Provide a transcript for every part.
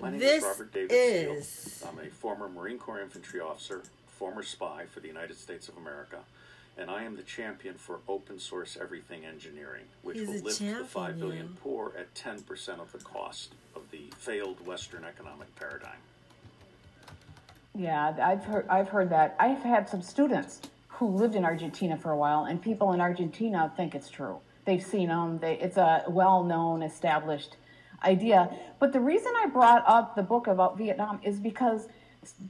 My name is Robert David Steele. I'm a former Marine Corps infantry officer, former spy for the United States of America, and I am the champion for open source everything engineering, which will lift the 5 billion poor at 10% of the cost of the failed Western economic paradigm. Yeah, I've heard that. I've had some students who lived in Argentina for a while, and people in Argentina think it's true. They've seen them. It's a well-known, established idea. But the reason I brought up the book about Vietnam is because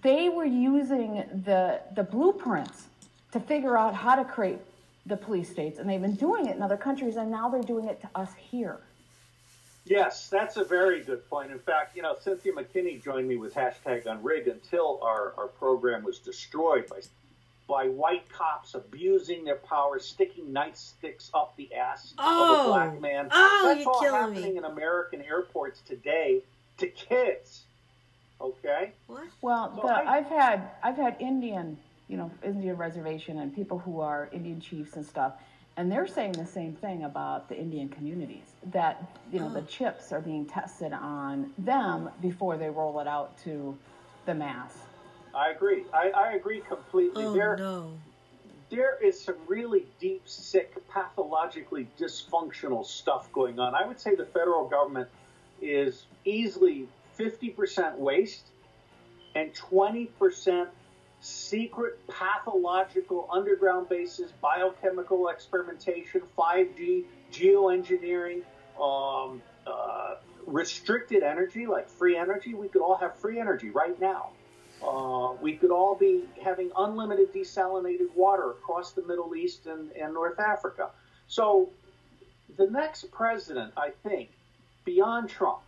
they were using the blueprints to figure out how to create the police states, and they've been doing it in other countries, and now they're doing it to us here. Yes, that's a very good point. In fact, you know, Cynthia McKinney joined me with #unrig until our program was destroyed by white cops abusing their power, sticking nightsticks up the ass of a black man. That's all happening in American airports today to kids. Okay. What? Well, so I've had Indian reservation and people who are Indian chiefs and stuff, and they're saying the same thing about the Indian communities, that the chips are being tested on them before they roll it out to the mass. I agree. I agree completely. There is some really deep, sick, pathologically dysfunctional stuff going on. I would say the federal government is easily 50% waste and 20% secret pathological underground bases, biochemical experimentation, 5G, geoengineering, restricted energy, like free energy. We could all have free energy right now. We could all be having unlimited desalinated water across the Middle East and North Africa. So the next president, I think, beyond Trump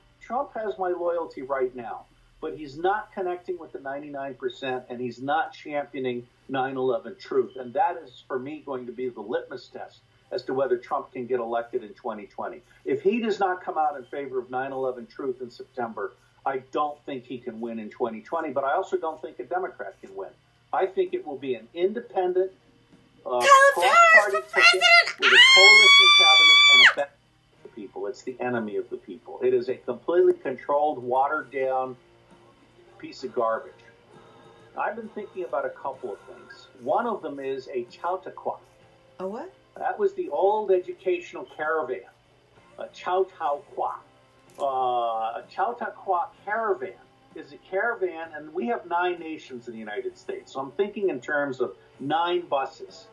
has my loyalty right now, but he's not connecting with the 99%, and he's not championing 9/11 truth. And that is, for me, going to be the litmus test as to whether Trump can get elected in 2020. If he does not come out in favor of 9/11 truth in September, I don't think he can win in 2020, but I also don't think a Democrat can win. I think it will be an independent cross-party ticket with a coalition cabinet and a bet to the people. It's the enemy of the people. It is a completely controlled, watered-down piece of garbage. I've been thinking about a couple of things. One of them is a Chautauqua. A what? That was the old educational caravan, a Chautauqua. A Chautauqua caravan is a caravan, and we have 9 nations in the United States. So I'm thinking in terms of 9 buses,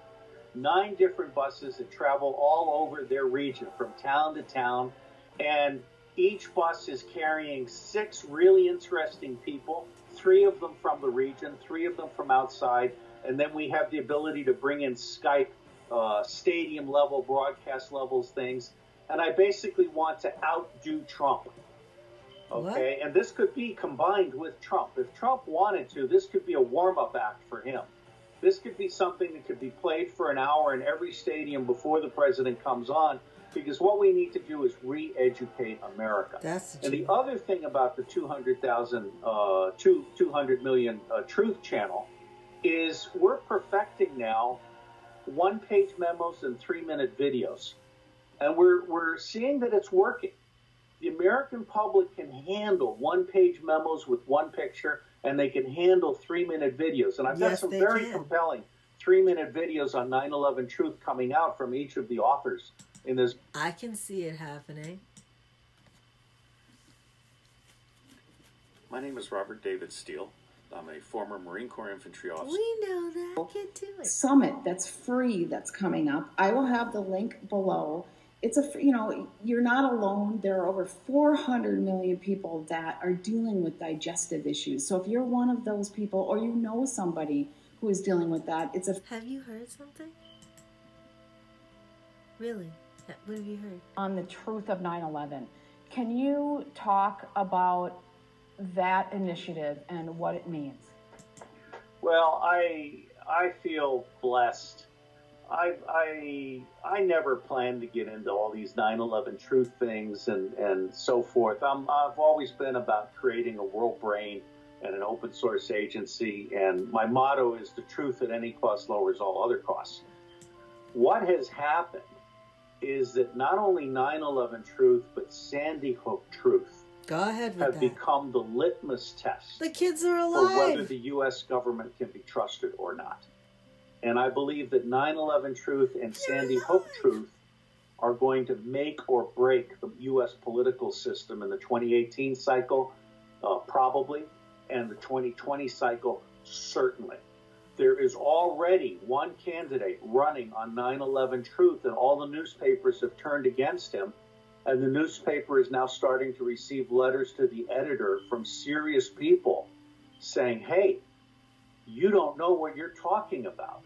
9 different buses that travel all over their region from town to town. And each bus is carrying 6 really interesting people, 3 of them from the region, 3 of them from outside. And then we have the ability to bring in Skype, stadium level, broadcast levels, things. And I basically want to outdo Trump, okay? What? And this could be combined with Trump. If Trump wanted to, this could be a warm-up act for him. This could be something that could be played for an hour in every stadium before the president comes on, because what we need to do is re-educate America. The other thing about the 200 million Truth Channel is we're perfecting now one-page memos and 3-minute videos. And we're seeing that it's working. The American public can handle one-page memos with one picture, and they can handle 3-minute videos. And I've got some very compelling 3-minute videos on 9/11 Truth coming out from each of the authors in this. I can see it happening. My name is Robert David Steele. I'm a former Marine Corps infantry officer. We know that. Get to it. Summit that's free that's coming up. I will have the link below. It's you're not alone. There are over 400 million people that are dealing with digestive issues. So if you're one of those people, or you know somebody who is dealing with that, it's a... Have you heard something? Really? What have you heard? On the truth of 9/11, can you talk about that initiative and what it means? Well, I feel blessed. I never planned to get into all these 9/11 truth things and so forth. I've always been about creating a world brain and an open source agency, and my motto is the truth at any cost lowers all other costs. What has happened is that not only 9/11 truth, but Sandy Hook truth Go ahead with have that. Become the litmus test. The kids are alive. For whether the U.S. government can be trusted or not. And I believe that 9/11 truth and Sandy Hook truth are going to make or break the U.S. political system in the 2018 cycle, probably, and the 2020 cycle, certainly. There is already one candidate running on 9/11 truth, and all the newspapers have turned against him. And the newspaper is now starting to receive letters to the editor from serious people saying, hey, you don't know what you're talking about.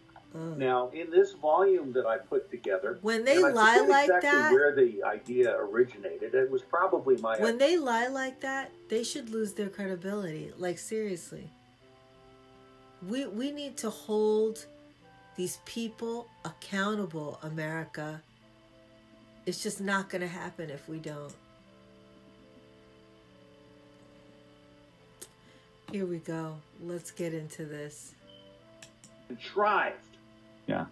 Now, in this volume that I put together, when they lie like exactly that, where the idea originated, it was probably my idea. When they lie like that, they should lose their credibility. Like, seriously, we need to hold these people accountable, America. It's just not going to happen if we don't. Here we go. Let's get into this. Contrived. Yeah.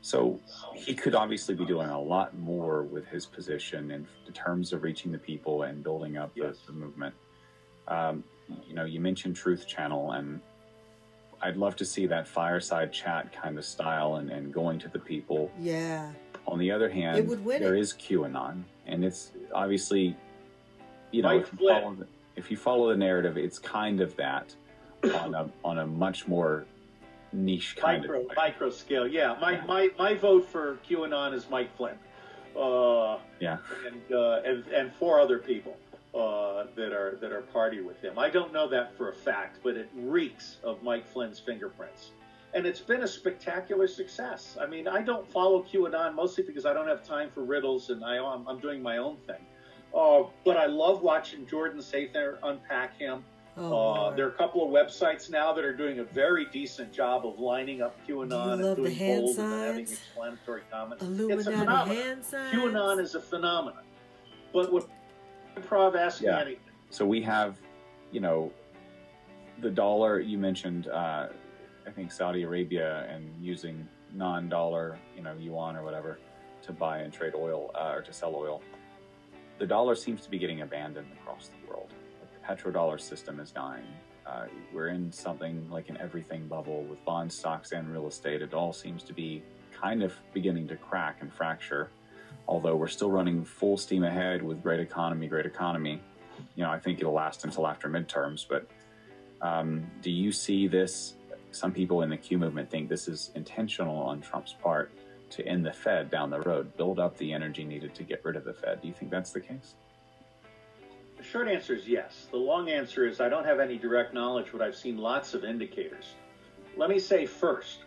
So he could obviously be doing a lot more with his position in terms of reaching the people and building up the movement. You know, you mentioned Truth Channel, and I'd love to see that fireside chat kind of style and going to the people. Yeah. On the other hand, there is QAnon, and it's obviously, you know, if you follow the narrative, it's kind of that on a much more niche kind of way. Micro scale. Yeah, my vote for QAnon is Mike Flynn. And four other people that are party with him. I don't know that for a fact, but it reeks of Mike Flynn's fingerprints. And it's been a spectacular success. I mean, I don't follow QAnon mostly because I don't have time for riddles and I'm doing my own thing. But I love watching Jordan Sather unpack him. There are a couple of websites now that are doing a very decent job of lining up QAnon and doing bold and having explanatory comments. It's a phenomenon. QAnon is a phenomenon. But what improv asking anything. So we have, you know, the dollar you mentioned. I think Saudi Arabia and using non-dollar, you know, yuan or whatever to buy and trade oil or to sell oil. The dollar seems to be getting abandoned across the world. Like the petrodollar system is dying. We're in something like an everything bubble with bonds, stocks, and real estate. It all seems to be kind of beginning to crack and fracture, although we're still running full steam ahead with great economy. You know, I think it'll last until after midterms, but do you see this? Some people in the Q movement think this is intentional on Trump's part to end the Fed down the road, build up the energy needed to get rid of the Fed. Do you think that's the case? The short answer is yes. The long answer is I don't have any direct knowledge, but I've seen lots of indicators. Let me say first,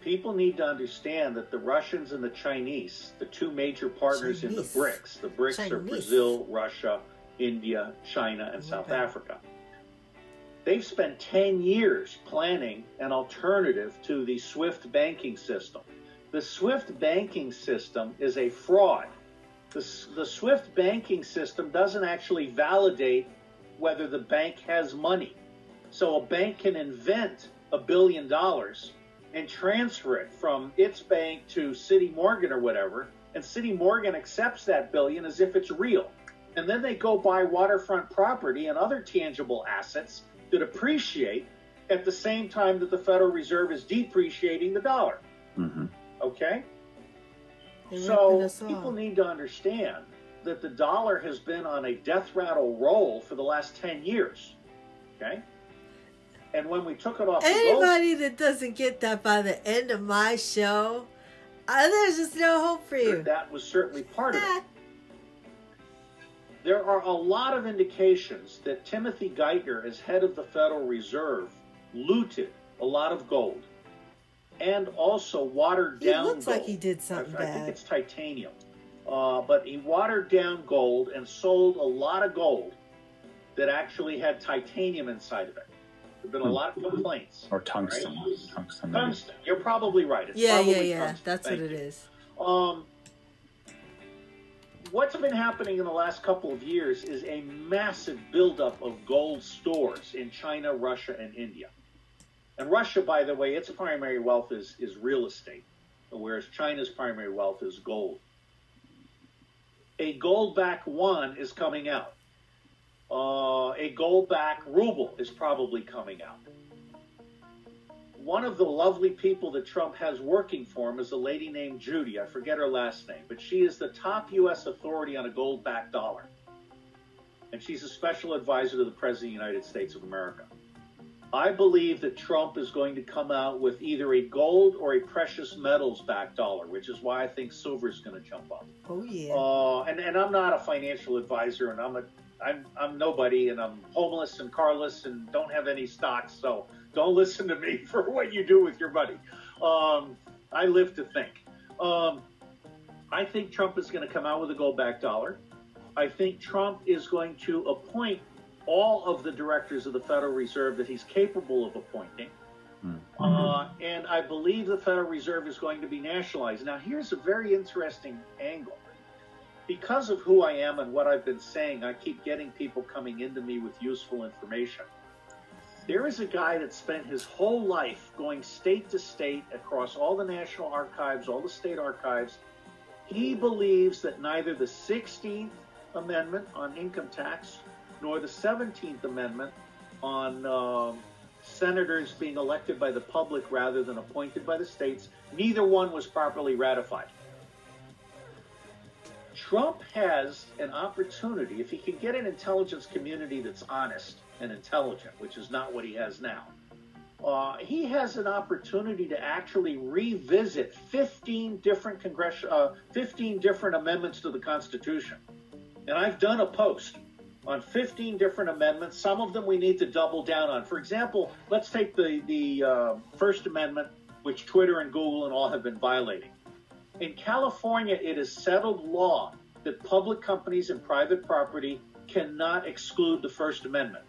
people need to understand that the Russians and the Chinese, the two major partners in the BRICS are Brazil, Russia, India, China, and South Africa. They've spent 10 years planning an alternative to the SWIFT banking system. The SWIFT banking system is a fraud. The SWIFT banking system doesn't actually validate whether the bank has money. So a bank can invent $1 billion and transfer it from its bank to City Morgan or whatever, and City Morgan accepts that billion as if it's real. And then they go buy waterfront property and other tangible assets that appreciate at the same time that the Federal Reserve is depreciating the dollar. Mm-hmm. Okay? So people need to understand that the dollar has been on a death rattle roll for the last 10 years. Okay? And when we took it off anybody that doesn't get that by the end of my show, there's just no hope for you. That was certainly part of it. There are a lot of indications that Timothy Geithner, as head of the Federal Reserve, looted a lot of gold and also watered down gold. He looks like he did something bad. I think it's titanium. But he watered down gold and sold a lot of gold that actually had titanium inside of it. There have been a lot of complaints. Or tungsten. Right? Tungsten. You're probably right. It's probably tungsten. That's what it is. What's been happening in the last couple of years is a massive buildup of gold stores in China, Russia, and India. And Russia, by the way, its primary wealth is real estate, whereas China's primary wealth is gold. A gold-backed yuan is coming out. a gold-backed ruble is probably coming out. One of the lovely people that Trump has working for him is a lady named Judy. I forget her last name, but she is the top U.S. authority on a gold-backed dollar. And she's a special advisor to the President of the United States of America. I believe that Trump is going to come out with either a gold or a precious metals-backed dollar, which is why I think silver is going to jump up. Oh, yeah. And I'm not a financial advisor, and I'm nobody, and I'm homeless and carless and don't have any stocks, so don't listen to me for what you do with your money. I live to think. I think Trump is going to come out with a gold-backed dollar. I think Trump is going to appoint all of the directors of the Federal Reserve that he's capable of appointing. Mm-hmm. And I believe the Federal Reserve is going to be nationalized. Now, here's a very interesting angle. Because of who I am and what I've been saying, I keep getting people coming into me with useful information. There is a guy that spent his whole life going state to state across all the national archives, all the state archives. He believes that neither the 16th Amendment on income tax nor the 17th Amendment on senators being elected by the public rather than appointed by the states, neither one was properly ratified. Trump has an opportunity, if he can get an intelligence community that's honest and intelligent, which is not what he has now, he has an opportunity to actually revisit 15 different amendments to the Constitution. And I've done a post on 15 different amendments. Some of them we need to double down on. For example, let's take the First Amendment, which Twitter and Google and all have been violating. In California, it is settled law that public companies and private property cannot exclude the First Amendment.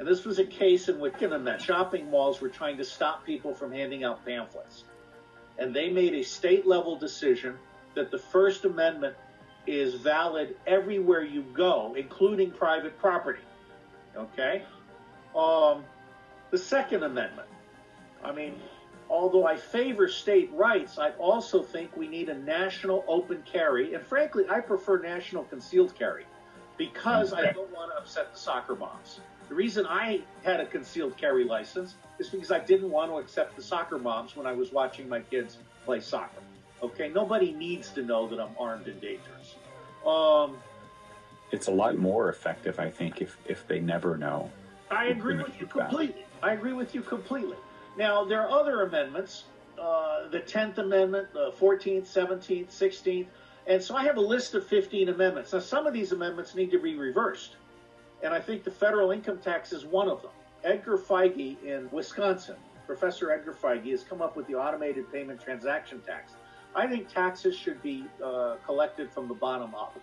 And this was a case in which shopping malls were trying to stop people from handing out pamphlets. And they made a state-level decision that the First Amendment is valid everywhere you go, including private property. Okay? The Second Amendment. I mean, although I favor state rights, I also think we need a national open carry. And frankly, I prefer national concealed carry because I don't want to upset the soccer moms. The reason I had a concealed carry license is because I didn't want to upset the soccer moms when I was watching my kids play soccer. Okay, nobody needs to know that I'm armed and dangerous. It's a lot more effective, I think, if they never know. I agree with you completely. Now, there are other amendments, the 10th Amendment, the 14th, 17th, 16th. And so I have a list of 15 amendments. Now, some of these amendments need to be reversed. And I think the federal income tax is one of them. Edgar Feige in Wisconsin, Professor Edgar Feige, has come up with the automated payment transaction tax. I think taxes should be collected from the bottom up,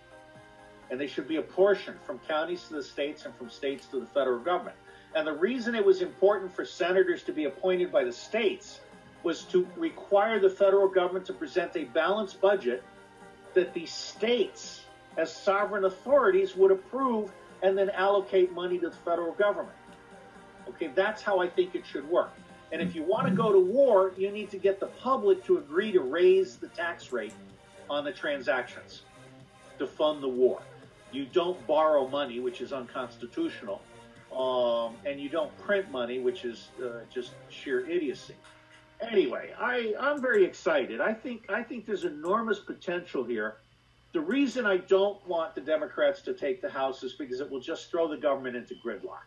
and they should be apportioned from counties to the states and from states to the federal government. And the reason it was important for senators to be appointed by the states was to require the federal government to present a balanced budget that the states, as sovereign authorities, would approve and then allocate money to the federal government. Okay, that's how I think it should work. And if you want to go to war, you need to get the public to agree to raise the tax rate on the transactions to fund the war. You don't borrow money, which is unconstitutional, and you don't print money, which is just sheer idiocy. Anyway, I'm very excited. I think there's enormous potential here. The reason I don't want the Democrats to take the House is because it will just throw the government into gridlock.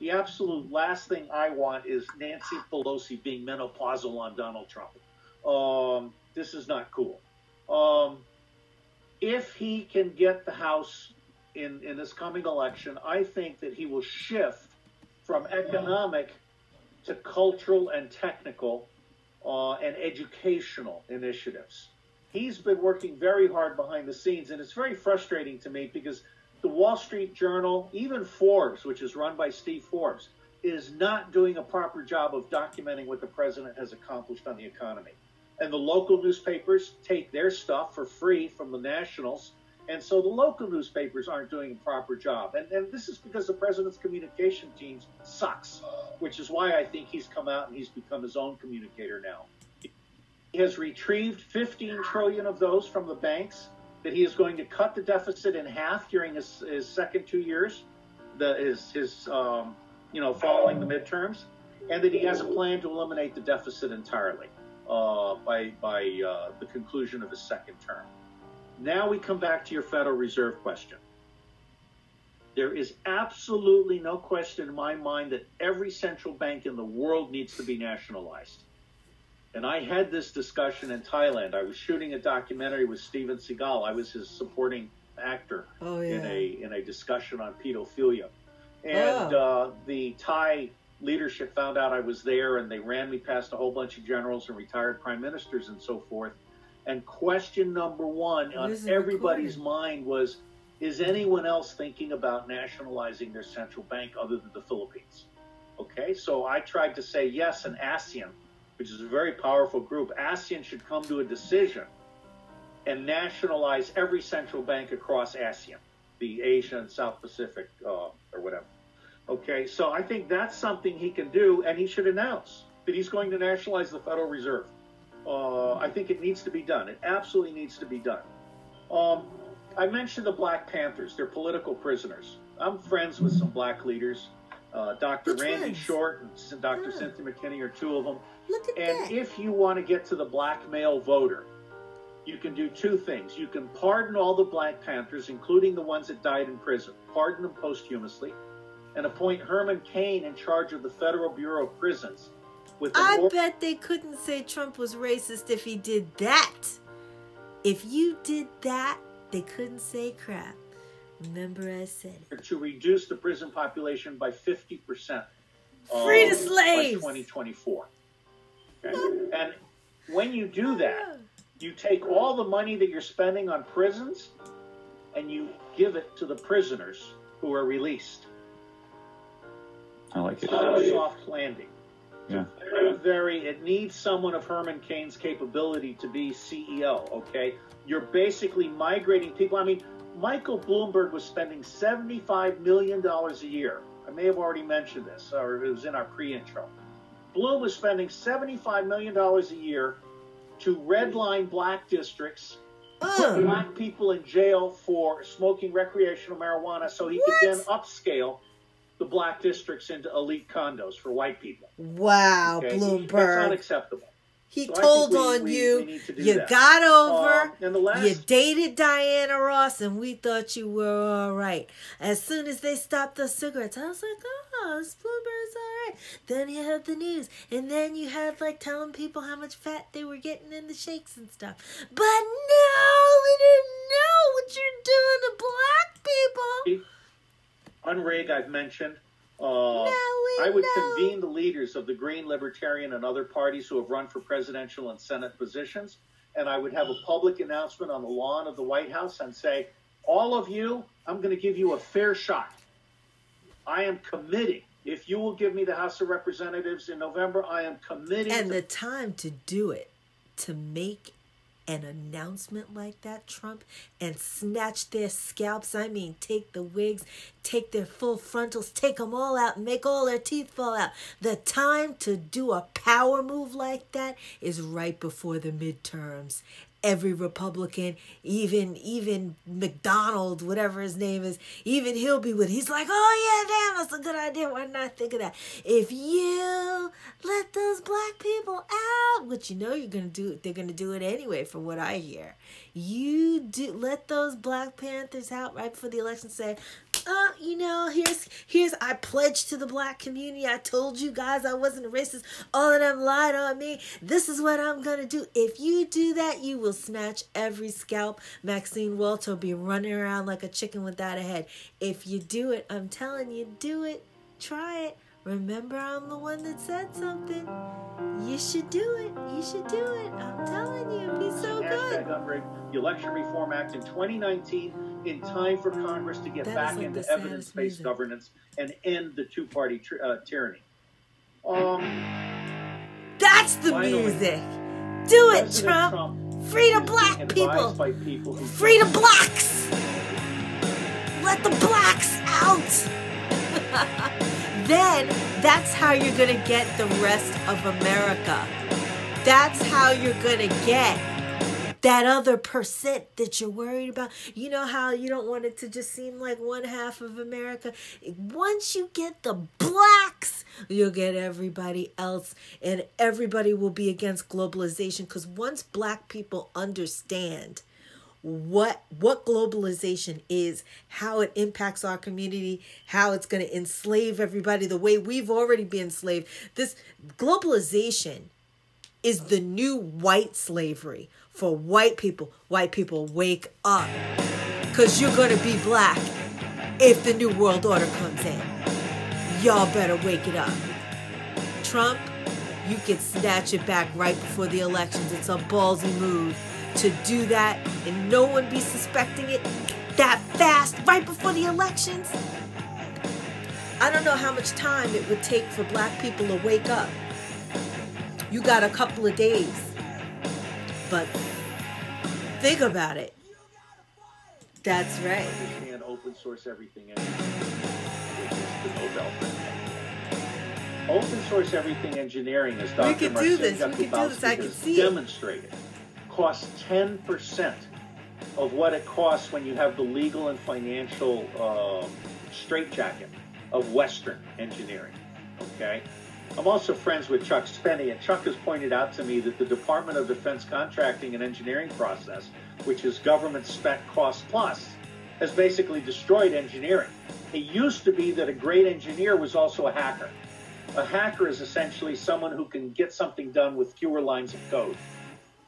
The absolute last thing I want is Nancy Pelosi being menopausal on Donald Trump. This is not cool. If he can get the House in this coming election, I think that he will shift from economic to cultural and technical and educational initiatives. He's been working very hard behind the scenes, and it's very frustrating to me because The Wall Street Journal, even Forbes, which is run by Steve Forbes, is not doing a proper job of documenting what the president has accomplished on the economy. And the local newspapers take their stuff for free from the nationals, and so the local newspapers aren't doing a proper job. And this is because the president's communication team sucks, which is why I think he's come out and he's become his own communicator now. He has retrieved $15 trillion of those from the banks, that he is going to cut the deficit in half during his second 2 years. following the midterms, and that he has a plan to eliminate the deficit entirely by the conclusion of his second term. Now we come back to your Federal Reserve question. There is absolutely no question in my mind that every central bank in the world needs to be nationalized. And I had this discussion in Thailand. I was shooting a documentary with Steven Seagal. I was his supporting actor in a discussion on pedophilia. And the Thai leadership found out I was there, and they ran me past a whole bunch of generals and retired prime ministers and so forth. And question number one on everybody's mind was, is anyone else thinking about nationalizing their central bank other than the Philippines? Okay, so I tried to say yes, and ASEAN, which is a very powerful group, ASEAN should come to a decision and nationalize every central bank across ASEAN, the Asia and South Pacific or whatever. Okay, so I think that's something he can do, and he should announce that he's going to nationalize the Federal Reserve. I think it needs to be done. It absolutely needs to be done. I mentioned the Black Panthers. They're political prisoners. I'm friends with some black leaders. Dr. Randy Short and Dr. Cynthia McKinney are two of them. Look at that. And if you want to get to the black male voter, you can do two things. You can pardon all the Black Panthers, including the ones that died in prison. Pardon them posthumously. And appoint Herman Cain in charge of the Federal Bureau of Prisons. I bet they couldn't say Trump was racist if he did that. If you did that, they couldn't say crap. Remember I said it. To reduce the prison population by 50%. Free the slaves! By 2024. Okay? And when you do that, you take all the money that you're spending on prisons and you give it to the prisoners who are released. I like it. A soft landing. Yeah. It needs someone of Herman Cain's capability to be CEO, okay? You're basically migrating people. I mean, Michael Bloomberg was spending $75 million a year. I may have already mentioned this, or it was in our pre-intro. Bloom was spending $75 million a year to redline black districts, put black people in jail for smoking recreational marijuana so he could then upscale the black districts into elite condos for white people. Wow, okay? Bloomberg. That's unacceptable. He told on you. You got over. You dated Diana Ross, and we thought you were all right. As soon as they stopped the cigarettes, I was like, oh, this Bloomberg's all right. Then you had the news, and then you had like telling people how much fat they were getting in the shakes and stuff. But no, we didn't know what you're doing to black people. Unrig, I've mentioned. I would convene the leaders of the Green, Libertarian, and other parties who have run for presidential and Senate positions, and I would have a public announcement on the lawn of the White House and say, all of you, I'm going to give you a fair shot. I am committing. If you will give me the House of Representatives in November, I am committing. And the time to do it, to make an announcement like that, Trump, and snatch their scalps. I mean, take the wigs, take their full frontals, take them all out, make all their teeth fall out. The time to do a power move like that is right before the midterms. Every Republican, even McDonald, whatever his name is, even he'll be with it. He's like, oh yeah, damn, that's a good idea. Why didn't I think of that? If you let those black people out, which you know you're gonna do, they're gonna do it anyway, from what I hear. You do let those Black Panthers out right before the election. Say, oh, you know, here's I pledged to the black community. I told you guys I wasn't a racist. All of them lied on me. This is what I'm gonna do. If you do that, you will snatch every scalp. Maxine Walter will be running around like a chicken without a head. If you do it, I'm telling you, do it. Try it. Remember, I'm the one that said something. You should do it. You should do it. I'm telling you, it'd be so good. The Election Reform Act in 2019 in time for Congress to get back into evidence-based governance and end the two-party tyranny. That's the music. Do it, Trump. Free the black people. Free the blacks. Let the blacks out. Then that's how you're going to get the rest of America. That's how you're going to get that other percent that you're worried about. You know how you don't want it to just seem like one half of America? Once you get the blacks, you'll get everybody else, and everybody will be against globalization, because once black people understand what globalization is, how it impacts our community, how it's going to enslave everybody the way we've already been enslaved. This globalization is the new white slavery for white people. White people, wake up, because you're going to be black if the new world order comes in. Y'all better wake it up. Trump, you can snatch it back right before the elections. It's a ballsy move to do that and no one be suspecting it that fast right before the elections. I don't know how much time it would take for black people to wake up. You got a couple of days, but think about it. That's right. They can't open source everything engineering, which is the Nobel Prize. Open source everything engineering is Dr. We can do this. I can see demonstrated. Costs 10% of what it costs when you have the legal and financial straitjacket of Western engineering, okay? I'm also friends with Chuck Spenny, and Chuck has pointed out to me that the Department of Defense contracting and engineering process, which is government spec cost plus, has basically destroyed engineering. It used to be that a great engineer was also a hacker. A hacker is essentially someone who can get something done with fewer lines of code.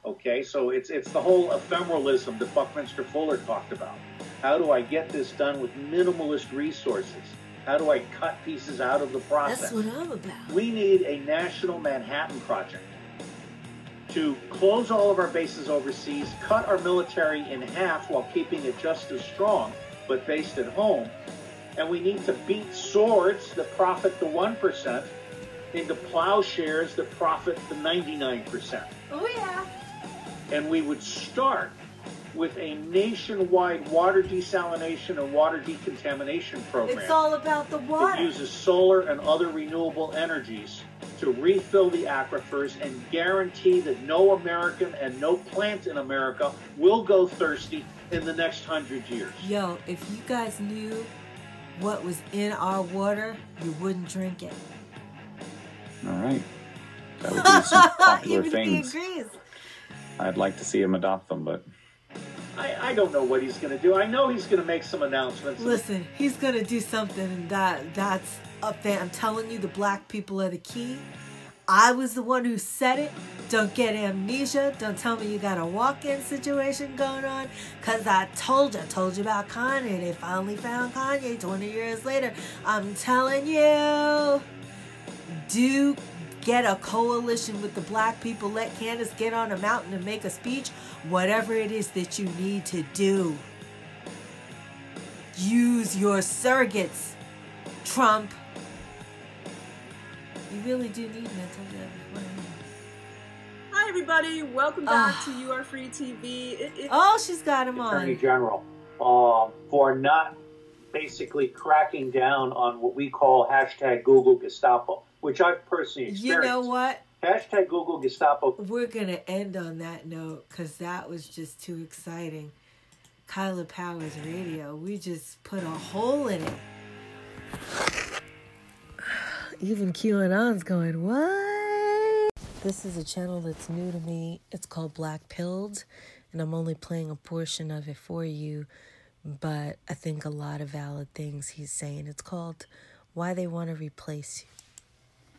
Okay, so it's the whole ephemeralism that Buckminster Fuller talked about. How do I get this done with minimalist resources? How do I cut pieces out of the process? That's what I'm about. We need a national Manhattan Project to close all of our bases overseas, cut our military in half while keeping it just as strong, but based at home. And we need to beat swords that profit the 1% into plowshares that profit the 99%. Oh, yeah. And we would start with a nationwide water desalination and water decontamination program. It's all about the water. It uses solar and other renewable energies to refill the aquifers and guarantee that no American and no plant in America will go thirsty in the next 100 years. Yo, if you guys knew what was in our water, you wouldn't drink it. All right. That would be some popular things. He agrees. I'd like to see him adopt them, but... I don't know what he's going to do. I know he's going to make some announcements. Listen, he's going to do something, and that's up there. I'm telling you, the black people are the key. I was the one who said it. Don't get amnesia. Don't tell me you got a walk-in situation going on. Because I told you about Kanye. And they finally found Kanye 20 years later. I'm telling you, do get a coalition with the black people. Let Candace get on a mountain and make a speech. Whatever it is that you need to do. Use your surrogates, Trump. You really do need mental. Hi, everybody. Welcome back to You Are Free TV. She's got him on. Attorney General, for not basically cracking down on what we call hashtag Google Gestapo. Which I've personally experienced. You know what? Hashtag Google Gestapo. We're going to end on that note because that was just too exciting. Kyla Powers Radio. We just put a hole in it. Even QAnon's going, what? This is a channel that's new to me. It's called Black Pilled, and I'm only playing a portion of it for you. But I think a lot of valid things he's saying. It's called Why They Want to Replace You.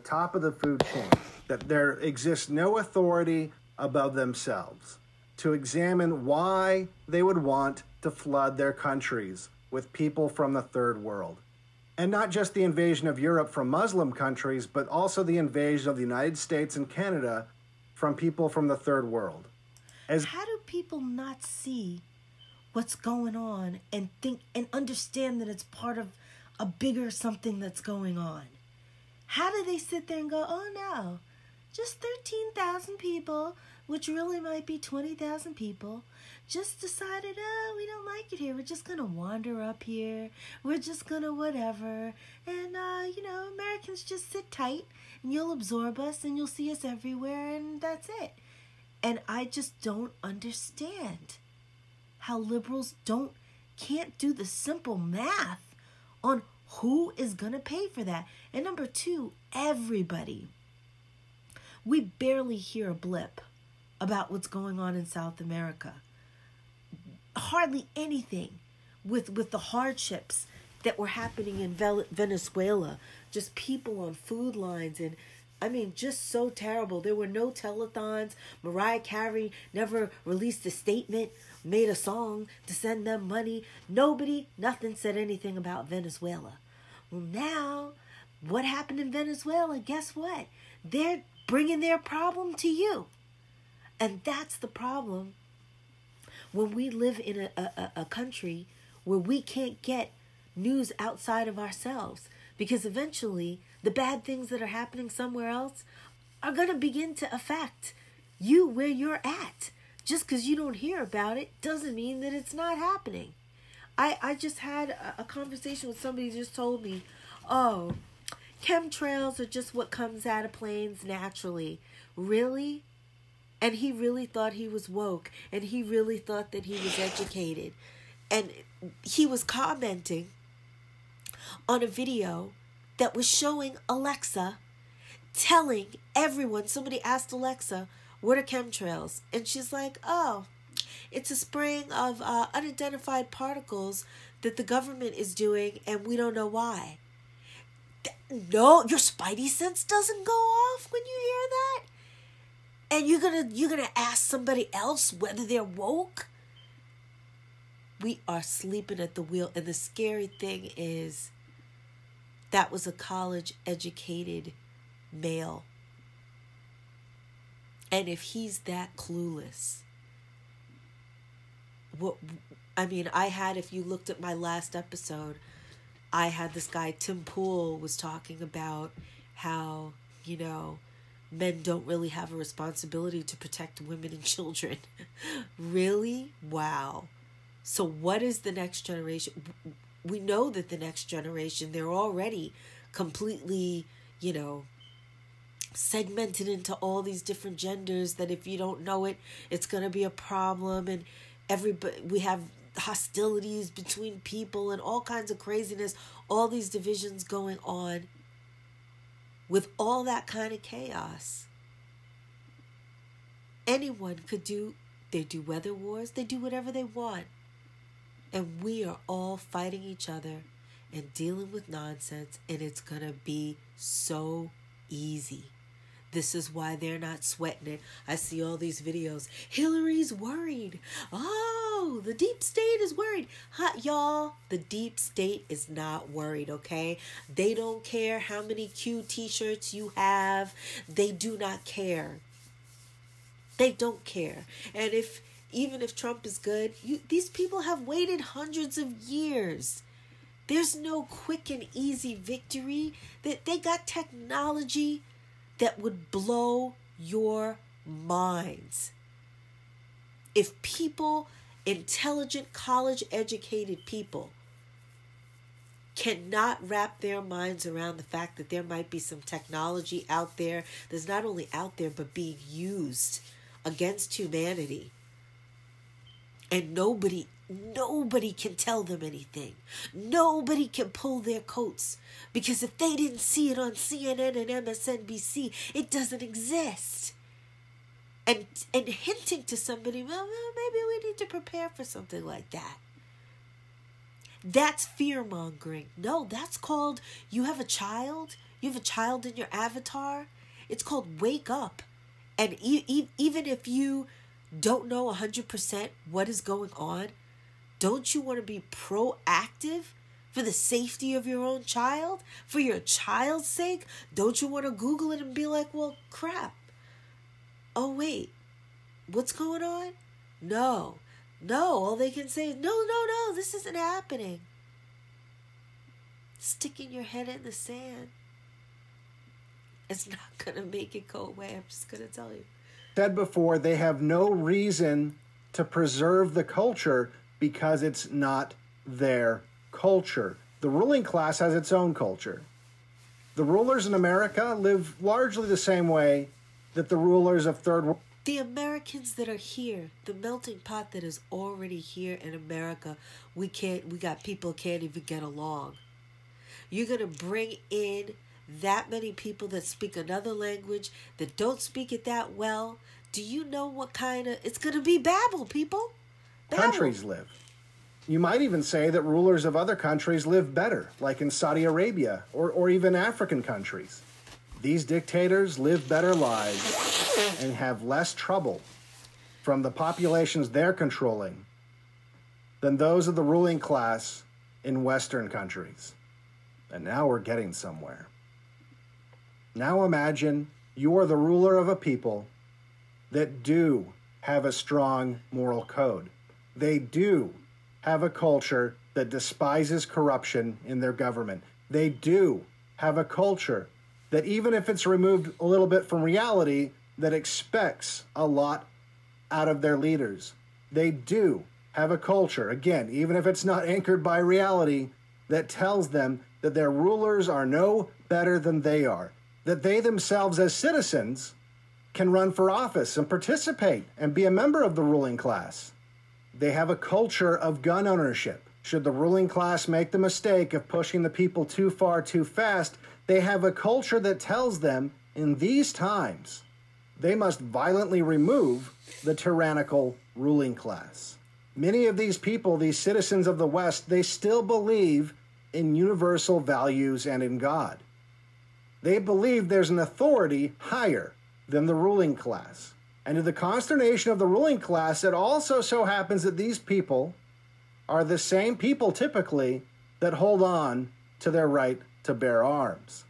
Top of the food chain, that there exists no authority above themselves to examine why they would want to flood their countries with people from the third world. And not just the invasion of Europe from Muslim countries, but also the invasion of the United States and Canada from people from the third world. How do people not see what's going on and think and understand that it's part of a bigger something that's going on? How do they sit there and go, oh no, just 13,000 people, which really might be 20,000 people, just decided, oh, we don't like it here. We're just going to wander up here. We're just going to whatever. And, Americans, just sit tight and you'll absorb us and you'll see us everywhere and that's it. And I just don't understand how liberals can't do the simple math on who is going to pay for that. And number two, everybody. We barely hear a blip about what's going on in South America. Hardly anything with the hardships that were happening in Venezuela. Just people on food lines and, I mean, just so terrible. There were no telethons. Mariah Carey never released a statement, made a song to send them money. Nobody, nothing said anything about Venezuela. Well, now, what happened in Venezuela? Guess what? They're bringing their problem to you. And that's the problem when we live in a country where we can't get news outside of ourselves. Because eventually, the bad things that are happening somewhere else are going to begin to affect you where you're at. Just because you don't hear about it doesn't mean that it's not happening. I just had a conversation with somebody who just told me, oh, chemtrails are just what comes out of planes naturally. Really? And he really thought he was woke. And he really thought that he was educated. And he was commenting on a video that was showing Alexa telling everyone. Somebody asked Alexa, what are chemtrails? And she's like, oh, it's a spraying of unidentified particles that the government is doing and we don't know why. No, your spidey sense doesn't go off when you hear that? And you're gonna ask somebody else whether they're woke? We are sleeping at the wheel. And the scary thing is, that was a college-educated male. And if he's that clueless, if you looked at my last episode, I had this guy, Tim Pool, was talking about how, men don't really have a responsibility to protect women and children. Really? Wow. So what is the next generation? We know that the next generation, they're already completely, segmented into all these different genders that if you don't know it, it's going to be a problem. And we have hostilities between people and all kinds of craziness, all these divisions going on with all that kind of chaos. Anyone they do weather wars, they do whatever they want. And we are all fighting each other and dealing with nonsense, and it's going to be so easy. This is why they're not sweating it. I see all these videos. Hillary's worried. Oh, the deep state is worried. Hot, y'all. The deep state is not worried, okay? They don't care how many Q t-shirts you have. They do not care. They don't care. And even if Trump is good, these people have waited hundreds of years. There's no quick and easy victory. They got technology that would blow your minds. If people, intelligent, college-educated people, cannot wrap their minds around the fact that there might be some technology out there that's not only out there but being used against humanity, and nobody can tell them anything. Nobody can pull their coats. Because if they didn't see it on CNN and MSNBC, it doesn't exist. And hinting to somebody, well, maybe we need to prepare for something like that. That's fear-mongering. No, that's called, you have a child? You have a child in your avatar? It's called wake up. And even if you don't know 100% what is going on, don't you want to be proactive for the safety of your own child? For your child's sake? Don't you want to Google it and be like, well, crap. Oh, wait. What's going on? No. No. All they can say is, no. This isn't happening. Sticking your head in the sand. It's not going to make it go away. I'm just going to tell you. Said before, they have no reason to preserve the culture because it's not their culture. The ruling class has its own culture. The rulers in America live largely the same way that the rulers of third world The Americans that are here, the melting pot that is already here in America, we got people can't even get along. You're going to bring in that many people that speak another language, that don't speak it that well. Do you know what kind of... It's going to be Babel, people. Babel. Countries live. You might even say that rulers of other countries live better, like in Saudi Arabia or even African countries. These dictators live better lives and have less trouble from the populations they're controlling than those of the ruling class in Western countries. And now we're getting somewhere. Now imagine you are the ruler of a people that do have a strong moral code. They do have a culture that despises corruption in their government. They do have a culture that, even if it's removed a little bit from reality, that expects a lot out of their leaders. They do have a culture, again, even if it's not anchored by reality, that tells them that their rulers are no better than they are, that they themselves as citizens can run for office and participate and be a member of the ruling class. They have a culture of gun ownership. Should the ruling class make the mistake of pushing the people too far too fast, they have a culture that tells them in these times they must violently remove the tyrannical ruling class. Many of these people, these citizens of the West, they still believe in universal values and in God. They believe there's an authority higher than the ruling class. And to the consternation of the ruling class, it also so happens that these people are the same people typically that hold on to their right to bear arms.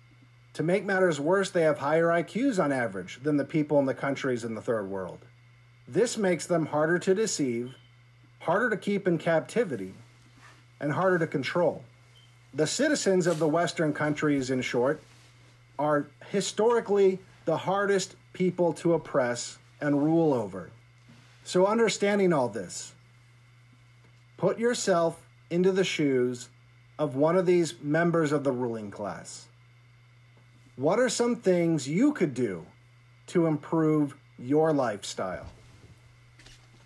To make matters worse, they have higher IQs on average than the people in the countries in the Third World. This makes them harder to deceive, harder to keep in captivity, and harder to control. The citizens of the Western countries, in short, are historically the hardest people to oppress and rule over. So understanding all this, put yourself into the shoes of one of these members of the ruling class. What are some things you could do to improve your lifestyle?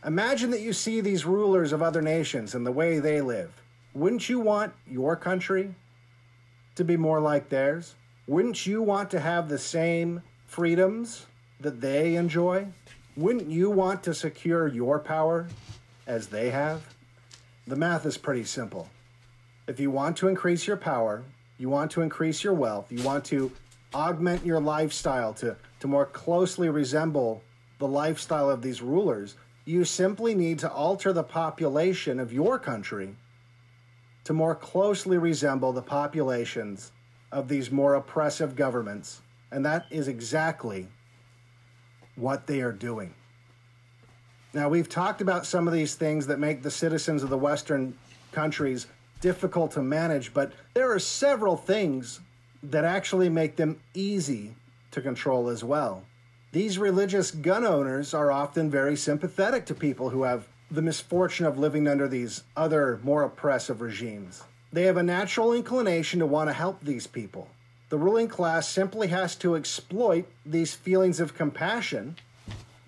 Imagine that you see these rulers of other nations and the way they live. Wouldn't you want your country to be more like theirs? Wouldn't you want to have the same freedoms that they enjoy? Wouldn't you want to secure your power as they have? The math is pretty simple. If you want to increase your power, you want to increase your wealth, you want to augment your lifestyle to more closely resemble the lifestyle of these rulers, you simply need to alter the population of your country to more closely resemble the populations of these more oppressive governments. And that is exactly what they are doing. Now, we've talked about some of these things that make the citizens of the Western countries difficult to manage, but there are several things that actually make them easy to control as well. These religious gun owners are often very sympathetic to people who have the misfortune of living under these other, more oppressive regimes. They have a natural inclination to want to help these people. The ruling class simply has to exploit these feelings of compassion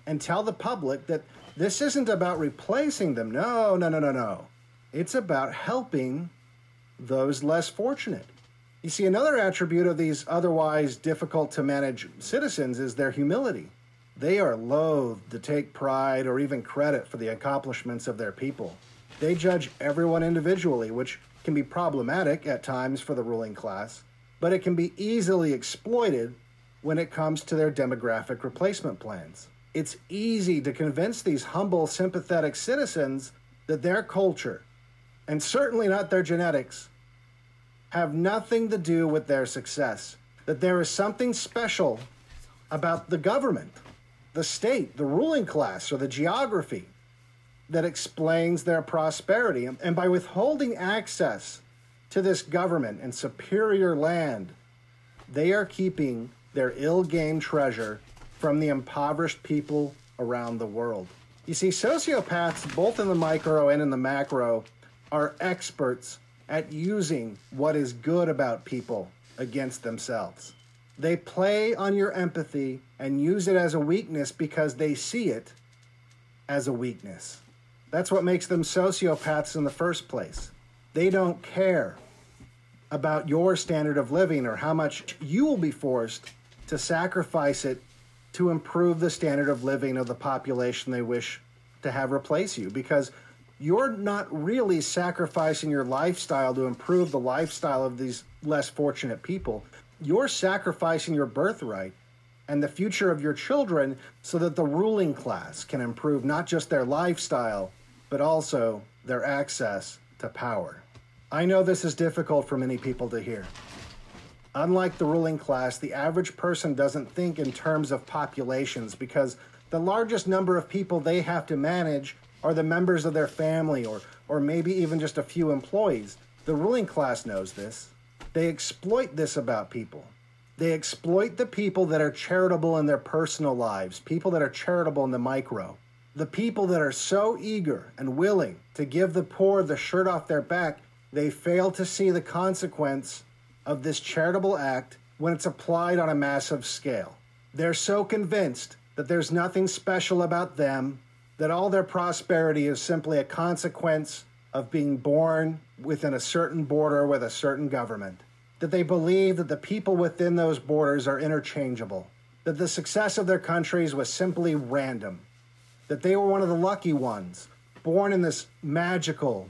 and tell the public that this isn't about replacing them. No. It's about helping those less fortunate. You see, another attribute of these otherwise difficult to manage citizens is their humility. They are loath to take pride or even credit for the accomplishments of their people. They judge everyone individually, which can be problematic at times for the ruling class, but it can be easily exploited when it comes to their demographic replacement plans. It's easy to convince these humble, sympathetic citizens that their culture, and certainly not their genetics, have nothing to do with their success, that there is something special about the government, the state, the ruling class, or the geography that explains their prosperity. And by withholding access to this government and superior land, they are keeping their ill-gained treasure from the impoverished people around the world. You see, sociopaths, both in the micro and in the macro, are experts at using what is good about people against themselves. They play on your empathy and use it as a weakness because they see it as a weakness. That's what makes them sociopaths in the first place. They don't care about your standard of living or how much you will be forced to sacrifice it to improve the standard of living of the population they wish to have replace you, because you're not really sacrificing your lifestyle to improve the lifestyle of these less fortunate people. You're sacrificing your birthright and the future of your children so that the ruling class can improve not just their lifestyle, but also their access to power. I know this is difficult for many people to hear. Unlike the ruling class, the average person doesn't think in terms of populations because the largest number of people they have to manage are the members of their family or maybe even just a few employees. The ruling class knows this. They exploit this about people. They exploit the people that are charitable in their personal lives, people that are charitable in the micro, the people that are so eager and willing to give the poor the shirt off their back, they fail to see the consequence of this charitable act when it's applied on a massive scale. They're so convinced that there's nothing special about them, that all their prosperity is simply a consequence of being born within a certain border with a certain government, that they believe that the people within those borders are interchangeable, that the success of their countries was simply random, that they were one of the lucky ones, born in this magical,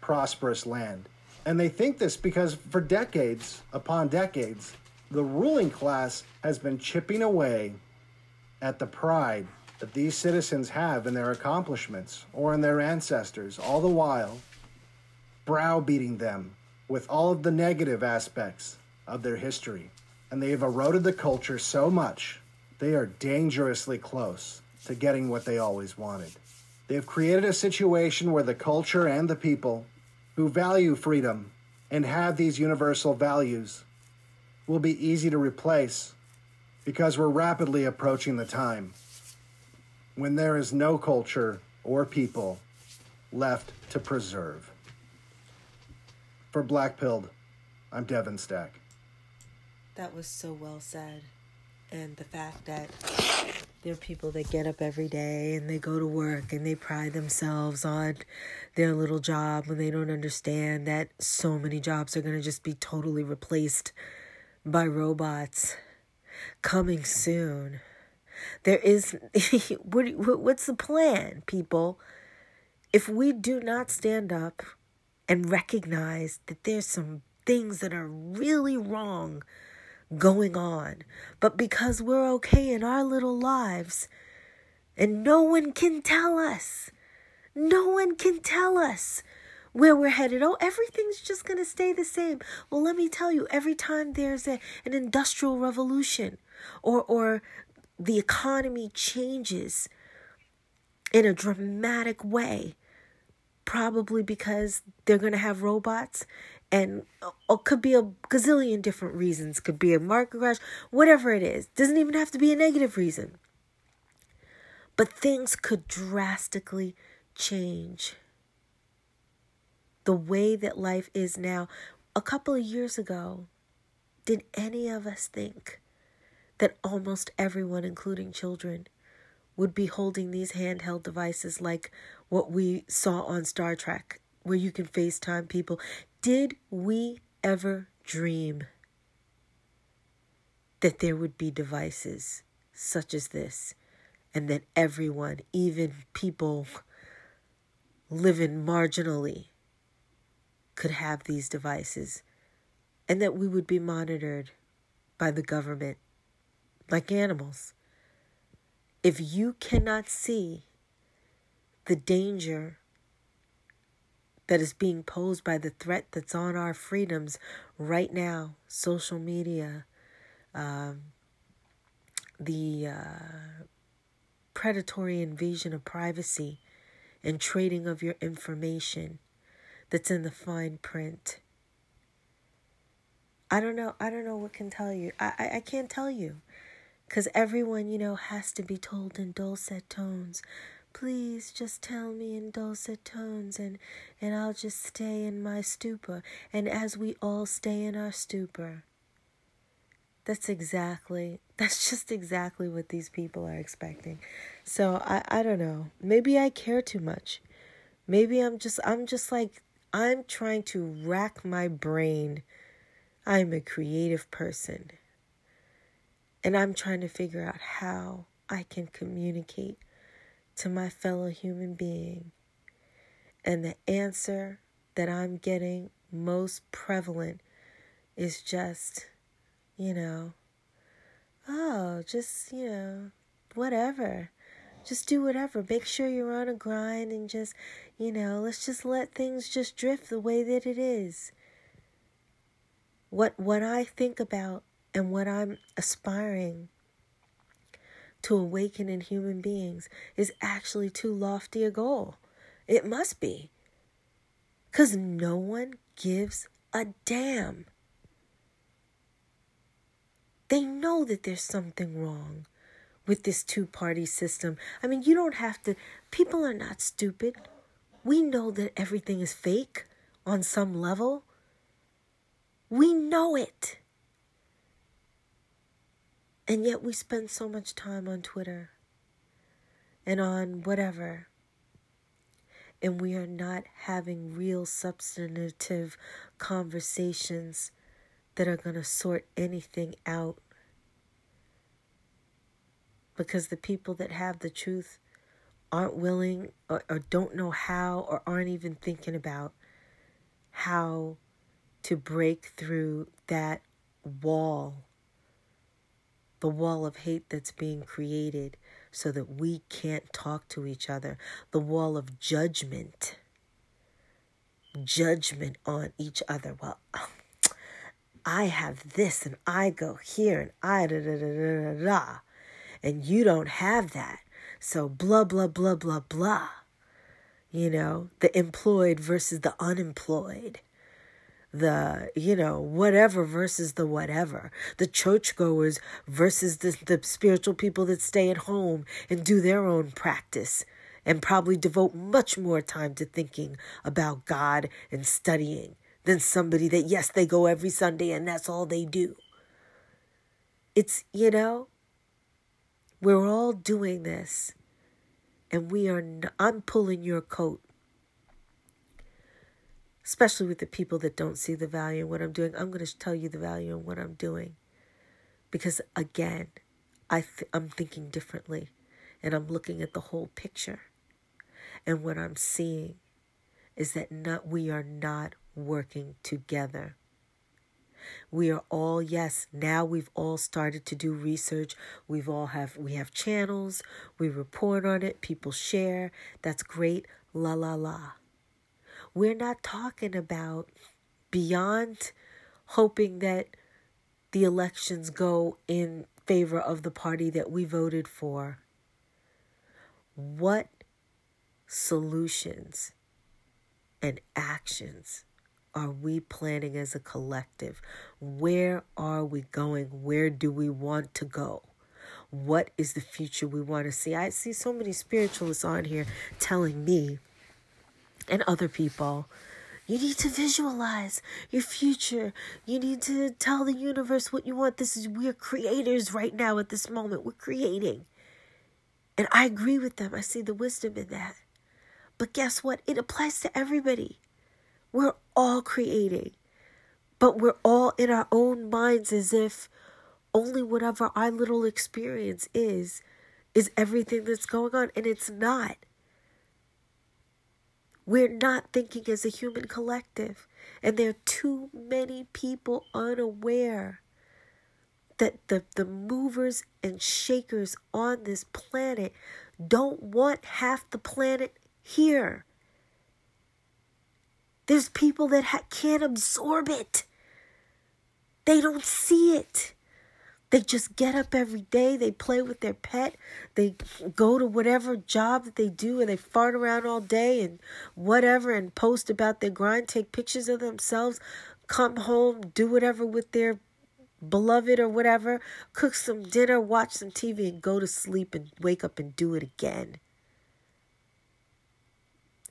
prosperous land. And they think this because for decades upon decades, the ruling class has been chipping away at the pride that these citizens have in their accomplishments or in their ancestors, all the while browbeating them with all of the negative aspects of their history. And they have eroded the culture so much, they are dangerously close to getting what they always wanted. They've created a situation where the culture and the people who value freedom and have these universal values will be easy to replace because we're rapidly approaching the time when there is no culture or people left to preserve. For Black Pilled, I'm Devin Stack. That was so well said. And the fact that there are people that get up every day and they go to work and they pride themselves on their little job when they don't understand that so many jobs are going to just be totally replaced by robots coming soon. There is, what's the plan, people? If we do not stand up and recognize that there's some things that are really wrong going on, but because we're okay in our little lives, and no one can tell us where we're headed. Oh, everything's just going to stay the same. Well, let me tell you, every time there's an industrial revolution or the economy changes in a dramatic way, probably because they're going to have robots, and it could be a gazillion different reasons. Could be a market crash, whatever it is. Doesn't even have to be a negative reason. But things could drastically change. The way that life is now. A couple of years ago, did any of us think that almost everyone, including children, would be holding these handheld devices like what we saw on Star Trek, where you can FaceTime people? Did we ever dream that there would be devices such as this, and that everyone, even people living marginally, could have these devices, and that we would be monitored by the government like animals? If you cannot see the danger that is being posed by the threat that's on our freedoms right now, social media, the predatory invasion of privacy and trading of your information that's in the fine print, I don't know what can tell you. I can't tell you. Because everyone, has to be told in dulcet tones, please just tell me in dulcet tones and I'll just stay in my stupor. And as we all stay in our stupor, That's just exactly what these people are expecting. So I don't know. Maybe I care too much. Maybe I'm trying to rack my brain. I'm a creative person. And I'm trying to figure out how I can communicate to my fellow human being. And the answer that I'm getting most prevalent is just, whatever. Just do whatever. Make sure you're on a grind and just, let's just let things just drift the way that it is. What I think about and what I'm aspiring to awaken in human beings is actually too lofty a goal. It must be. 'Cause no one gives a damn. They know that there's something wrong with this two-party system. I mean, you don't have to. People are not stupid. We know that everything is fake on some level. We know it. And yet we spend so much time on Twitter and on whatever. And we are not having real substantive conversations that are going to sort anything out. Because the people that have the truth aren't willing or don't know how or aren't even thinking about how to break through that wall, the wall of hate that's being created so that we can't talk to each other, the wall of judgment on each other. Well, I have this and I go here and I da da da da da da. And you don't have that. So blah, blah, blah, blah, blah. The employed versus the unemployed. The, whatever versus the whatever. The churchgoers versus the spiritual people that stay at home and do their own practice. And probably devote much more time to thinking about God and studying than somebody that, yes, they go every Sunday and that's all they do. It's, we're all doing this, and I'm pulling your coat, especially with the people that don't see the value in what I'm doing. I'm going to tell you the value in what I'm doing because, again, I'm thinking differently, and I'm looking at the whole picture, and what I'm seeing is that we are not working together. We are all, yes, now we've all started to do research. We have channels. We report on it. People share. That's great. La, la, la. We're not talking about beyond hoping that the elections go in favor of the party that we voted for. What solutions and actions are we planning as a collective? Where are we going? Where do we want to go? What is the future we want to see? I see so many spiritualists on here telling me and other people, you need to visualize your future. You need to tell the universe what you want. We're creators right now at this moment. We're creating. And I agree with them. I see the wisdom in that. But guess what? It applies to everybody. We're all creating, but we're all in our own minds as if only whatever our little experience is everything that's going on, and it's not. We're not thinking as a human collective, and there are too many people unaware that the movers and shakers on this planet don't want half the planet here. There's people that can't absorb it. They don't see it. They just get up every day. They play with their pet. They go to whatever job that they do and they fart around all day and whatever and post about their grind, take pictures of themselves, come home, do whatever with their beloved or whatever, cook some dinner, watch some TV and go to sleep and wake up and do it again.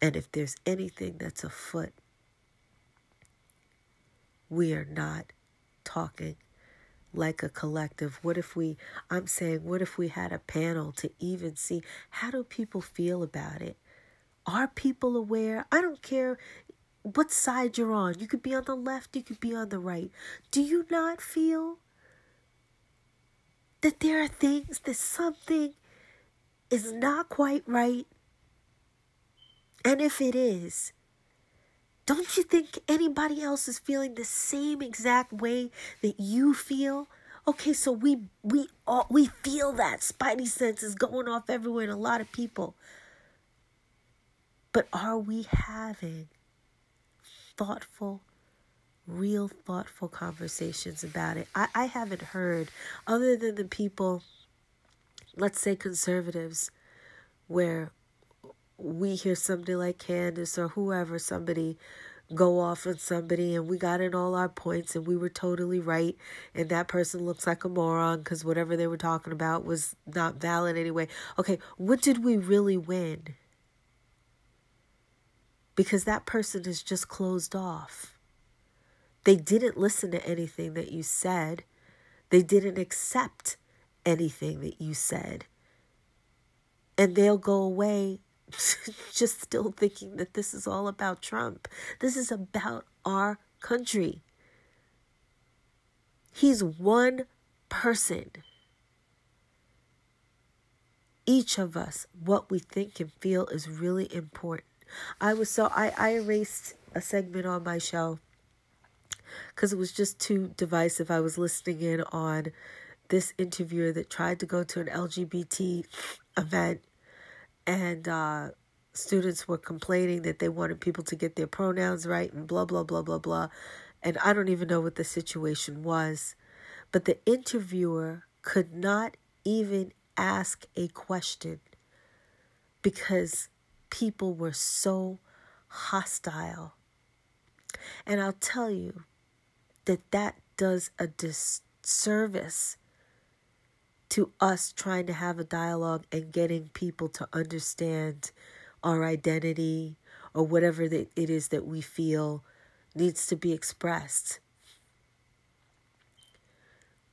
And if there's anything that's afoot, we are not talking like a collective? What if we had a panel to even see, how do people feel about it? Are people aware? I don't care what side you're on. You could be on the left, you could be on the right. Do you not feel that there are things, that something is not quite right? And if it is, don't you think anybody else is feeling the same exact way that you feel? Okay, so we all feel that. Spidey sense is going off everywhere in a lot of people. But are we having thoughtful, real thoughtful conversations about it? I haven't heard, other than the people, let's say conservatives, where we hear somebody like Candace or whoever, somebody go off on somebody and we got in all our points and we were totally right and that person looks like a moron because whatever they were talking about was not valid anyway. Okay, what did we really win? Because that person is just closed off. They didn't listen to anything that you said. They didn't accept anything that you said. And they'll go away just still thinking that this is all about Trump. This is about our country. He's one person. Each of us, what we think and feel is really important. I erased a segment on my show because it was just too divisive. I was listening in on this interviewer that tried to go to an LGBT event. And students were complaining that they wanted people to get their pronouns right and blah, blah, blah, blah, blah. And I don't even know what the situation was. But the interviewer could not even ask a question because people were so hostile. And I'll tell you that does a disservice to us trying to have a dialogue and getting people to understand our identity or whatever it is that we feel needs to be expressed.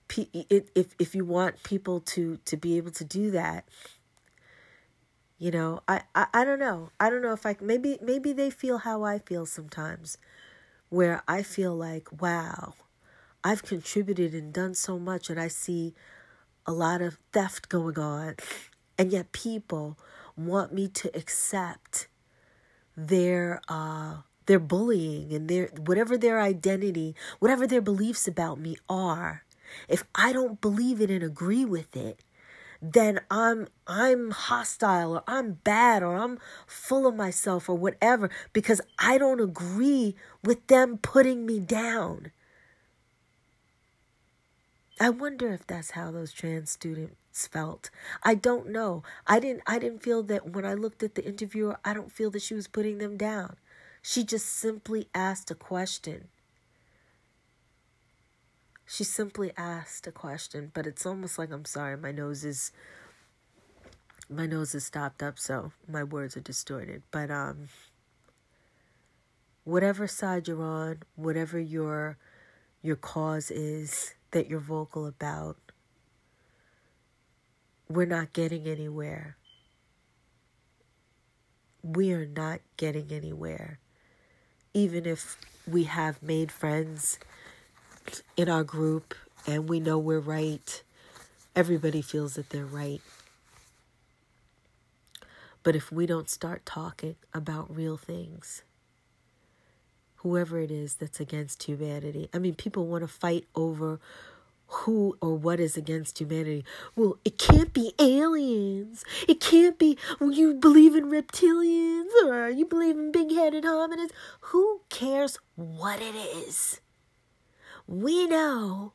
If you want people to be able to do that, you know, I don't know. I don't know if I, maybe they feel how I feel sometimes, where I feel like, wow, I've contributed and done so much and I see a lot of theft going on, and yet people want me to accept their bullying and their whatever their identity, whatever their beliefs about me are. If I don't believe it and agree with it, then I'm hostile or I'm bad or I'm full of myself or whatever because I don't agree with them putting me down. I wonder if that's how those trans students felt. I don't know. I didn't feel that when I looked at the interviewer, I don't feel that she was putting them down. She just simply asked a question. She simply asked a question, but it's almost like, I'm sorry, my nose is stopped up, so my words are distorted. But whatever side you're on, whatever your cause is that you're vocal about, we're not getting anywhere. We are not getting anywhere. Even if we have made friends in our group and we know we're right, everybody feels that they're right. But if we don't start talking about real things, whoever it is that's against humanity. I mean, people want to fight over who or what is against humanity. Well, it can't be aliens. It can't be, well, you believe in reptilians or you believe in big-headed hominids. Who cares what it is? We know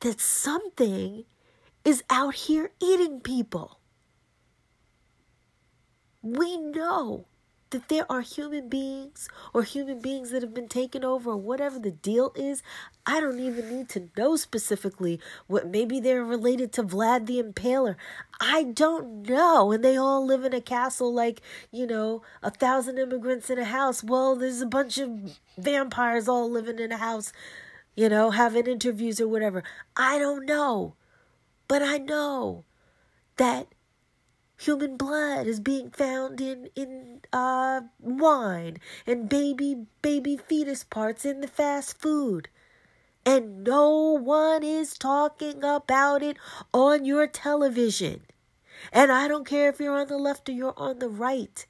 that something is out here eating people. We know that there are human beings or human beings that have been taken over or whatever the deal is. I don't even need to know specifically what, maybe they're related to Vlad the Impaler. I don't know. And they all live in a castle like, you know, 1,000 immigrants in a house. Well, there's a bunch of vampires all living in a house. you know, having interviews or whatever. I don't know. But I know that human blood is being found in wine and baby fetus parts in the fast food. And no one is talking about it on your television. And I don't care if you're on the left or you're on the right.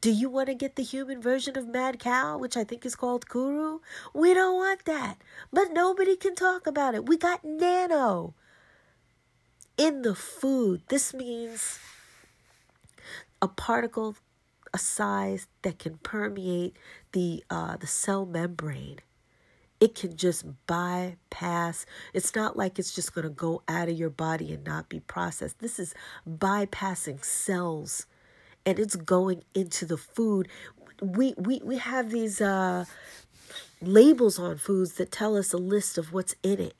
Do you want to get the human version of Mad Cow, which I think is called Kuru? We don't want that. But nobody can talk about it. We got nano in the food. This means a particle, a size that can permeate the cell membrane. It can just bypass. It's not like it's just going to go out of your body and not be processed. This is bypassing cells, and it's going into the food. We have these labels on foods that tell us a list of what's in it,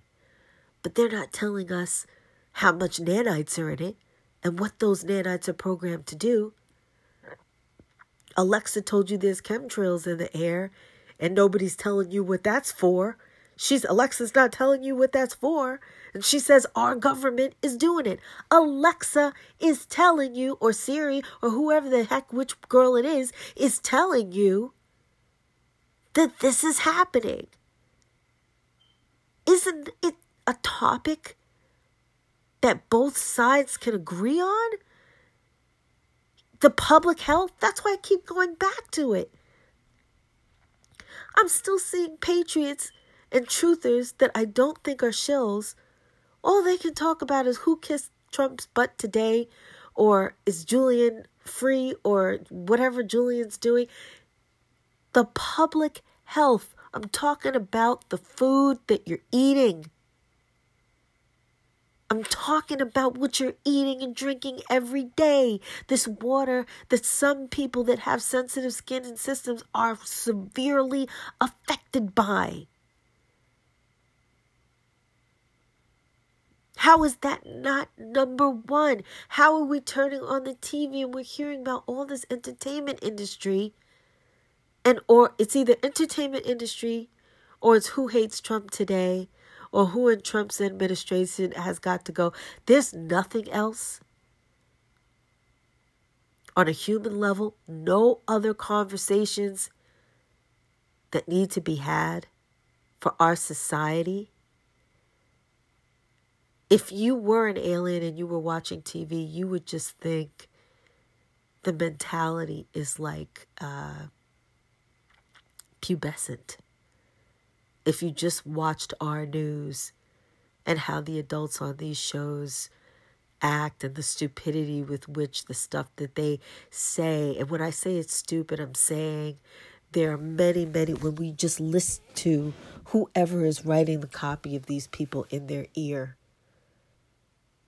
but they're not telling us how much nanites are in it and what those nanites are programmed to do. Alexa told you there's chemtrails in the air, and nobody's telling you what that's for. Alexa's not telling you what that's for. And she says our government is doing it. Alexa is telling you, or Siri, or whoever the heck, which girl it is telling you that this is happening. Isn't it a topic that both sides can agree on? The public health, that's why I keep going back to it. I'm still seeing patriots and truthers that I don't think are shills. All they can talk about is who kissed Trump's butt today, or is Julian free, or whatever Julian's doing. The public health. I'm talking about the food that you're eating. I'm talking about what you're eating and drinking every day. This water that some people that have sensitive skin and systems are severely affected by. How is that not number one? How are we turning on the TV and we're hearing about all this entertainment industry? Or it's either entertainment industry, or it's who hates Trump today, or who in Trump's administration has got to go. There's nothing else. On a human level, no other conversations that need to be had for our society. If you were an alien and you were watching TV, you would just think the mentality is like pubescent. If you just watched our news and how the adults on these shows act and the stupidity with which the stuff that they say, and when I say it's stupid, I'm saying there are many, when we just listen to whoever is writing the copy of these people in their ear,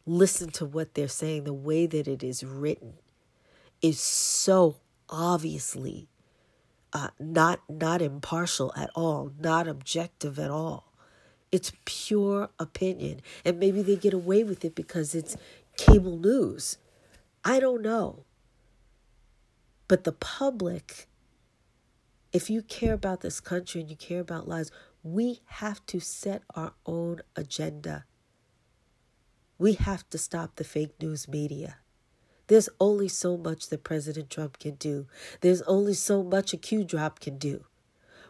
listen to what they're saying, the way that it is written is so obviously not impartial at all, not objective at all. It's pure opinion. And maybe they get away with it because it's cable news. I don't know. But the public, if you care about this country and you care about lives, we have to set our own agenda. We have to stop the fake news media. There's only so much that President Trump can do. There's only so much a Q drop can do.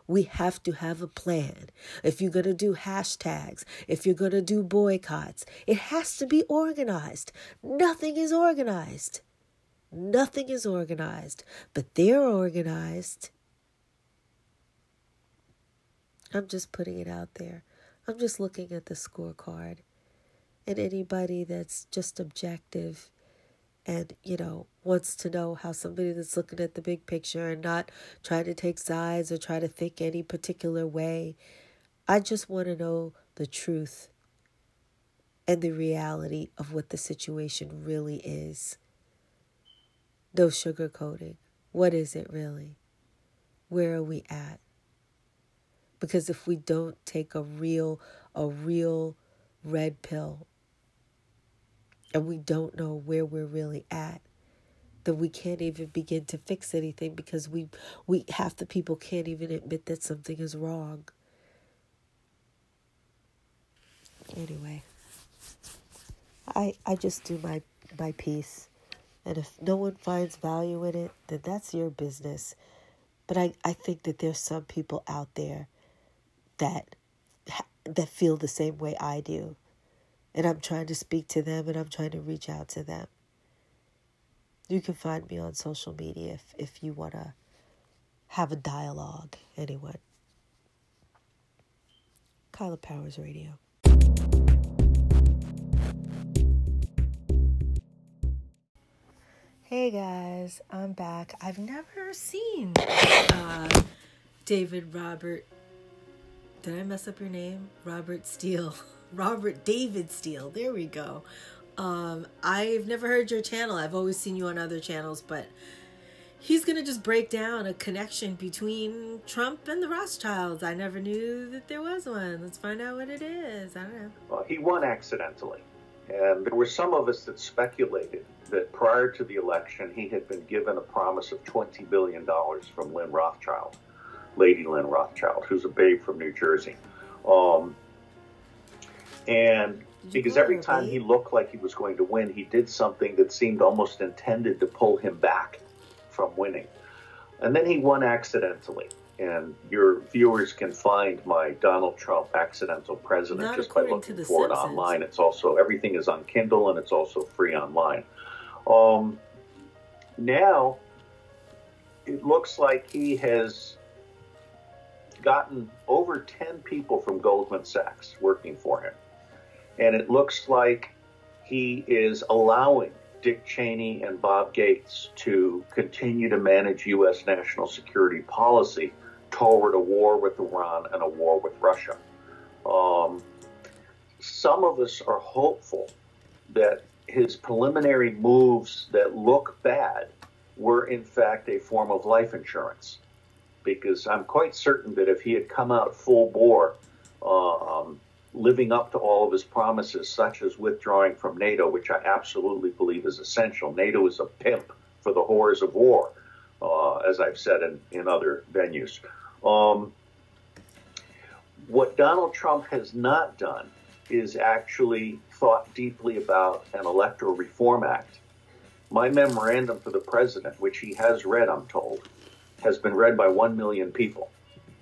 We have to have a plan. If you're going to do hashtags, if you're going to do boycotts, it has to be organized. Nothing is organized. Nothing is organized, but they're organized. I'm just putting it out there. I'm just looking at the scorecard. And anybody that's just objective and, you know, wants to know how somebody that's looking at the big picture and not trying to take sides or try to think any particular way. I just want to know the truth and the reality of what the situation really is. No sugarcoating. What is it really? Where are we at? Because if we don't take a real red pill, and we don't know where we're really at, then we can't even begin to fix anything because we half the people can't even admit that something is wrong. Anyway, I just do my piece. And if no one finds value in it, then that's your business. But I think that there's some people out there that feel the same way I do. And I'm trying to speak to them, and I'm trying to reach out to them. You can find me on social media if you want to have a dialogue, anyone. Kyla Powers Radio. Hey guys, I'm back. I've never seen Robert David Steele. There we go. I've never heard your channel. I've always seen you on other channels, but he's going to just break down a connection between Trump and the Rothschilds. I never knew that there was one. Let's find out what it is. I don't know. Well, he won accidentally. And there were some of us that speculated that prior to the election, he had been given a promise of $20 billion from Lynn Rothschild, Lady Lynn Rothschild, who's a babe from New Jersey. And because every time he looked like he was going to win, he did something that seemed almost intended to pull him back from winning. And then he won accidentally. And your viewers can find my Donald Trump accidental president not just by looking for it online. It's also, everything is on Kindle, and it's also free online. Now, it looks like he has gotten over 10 people from Goldman Sachs working for him. And it looks like he is allowing Dick Cheney and Bob Gates to continue to manage U.S. national security policy toward a war with Iran and a war with Russia. Some of us are hopeful that his preliminary moves that look bad were in fact a form of life insurance, because I'm quite certain that if he had come out full bore, living up to all of his promises, such as withdrawing from NATO, which I absolutely believe is essential. NATO is a pimp for the horrors of war, as I've said in other venues. What Donald Trump has not done is actually thought deeply about an Electoral Reform Act. My memorandum for the president, which he has read, I'm told, has been read by 1 million people.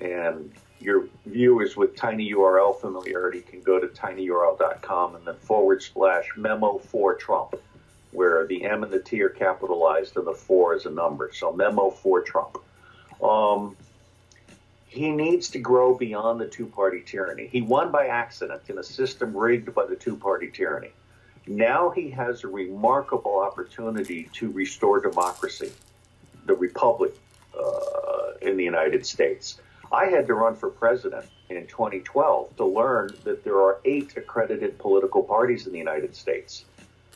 And your viewers with tiny URL familiarity can go to tinyurl.com and then /memo4Trump, where the M and the T are capitalized and the 4 is a number. So memo4Trump. He needs to grow beyond the two-party tyranny. He won by accident in a system rigged by the two-party tyranny. Now he has a remarkable opportunity to restore democracy, the republic in the United States. I had to run for president in 2012 to learn that there are 8 accredited political parties in the United States.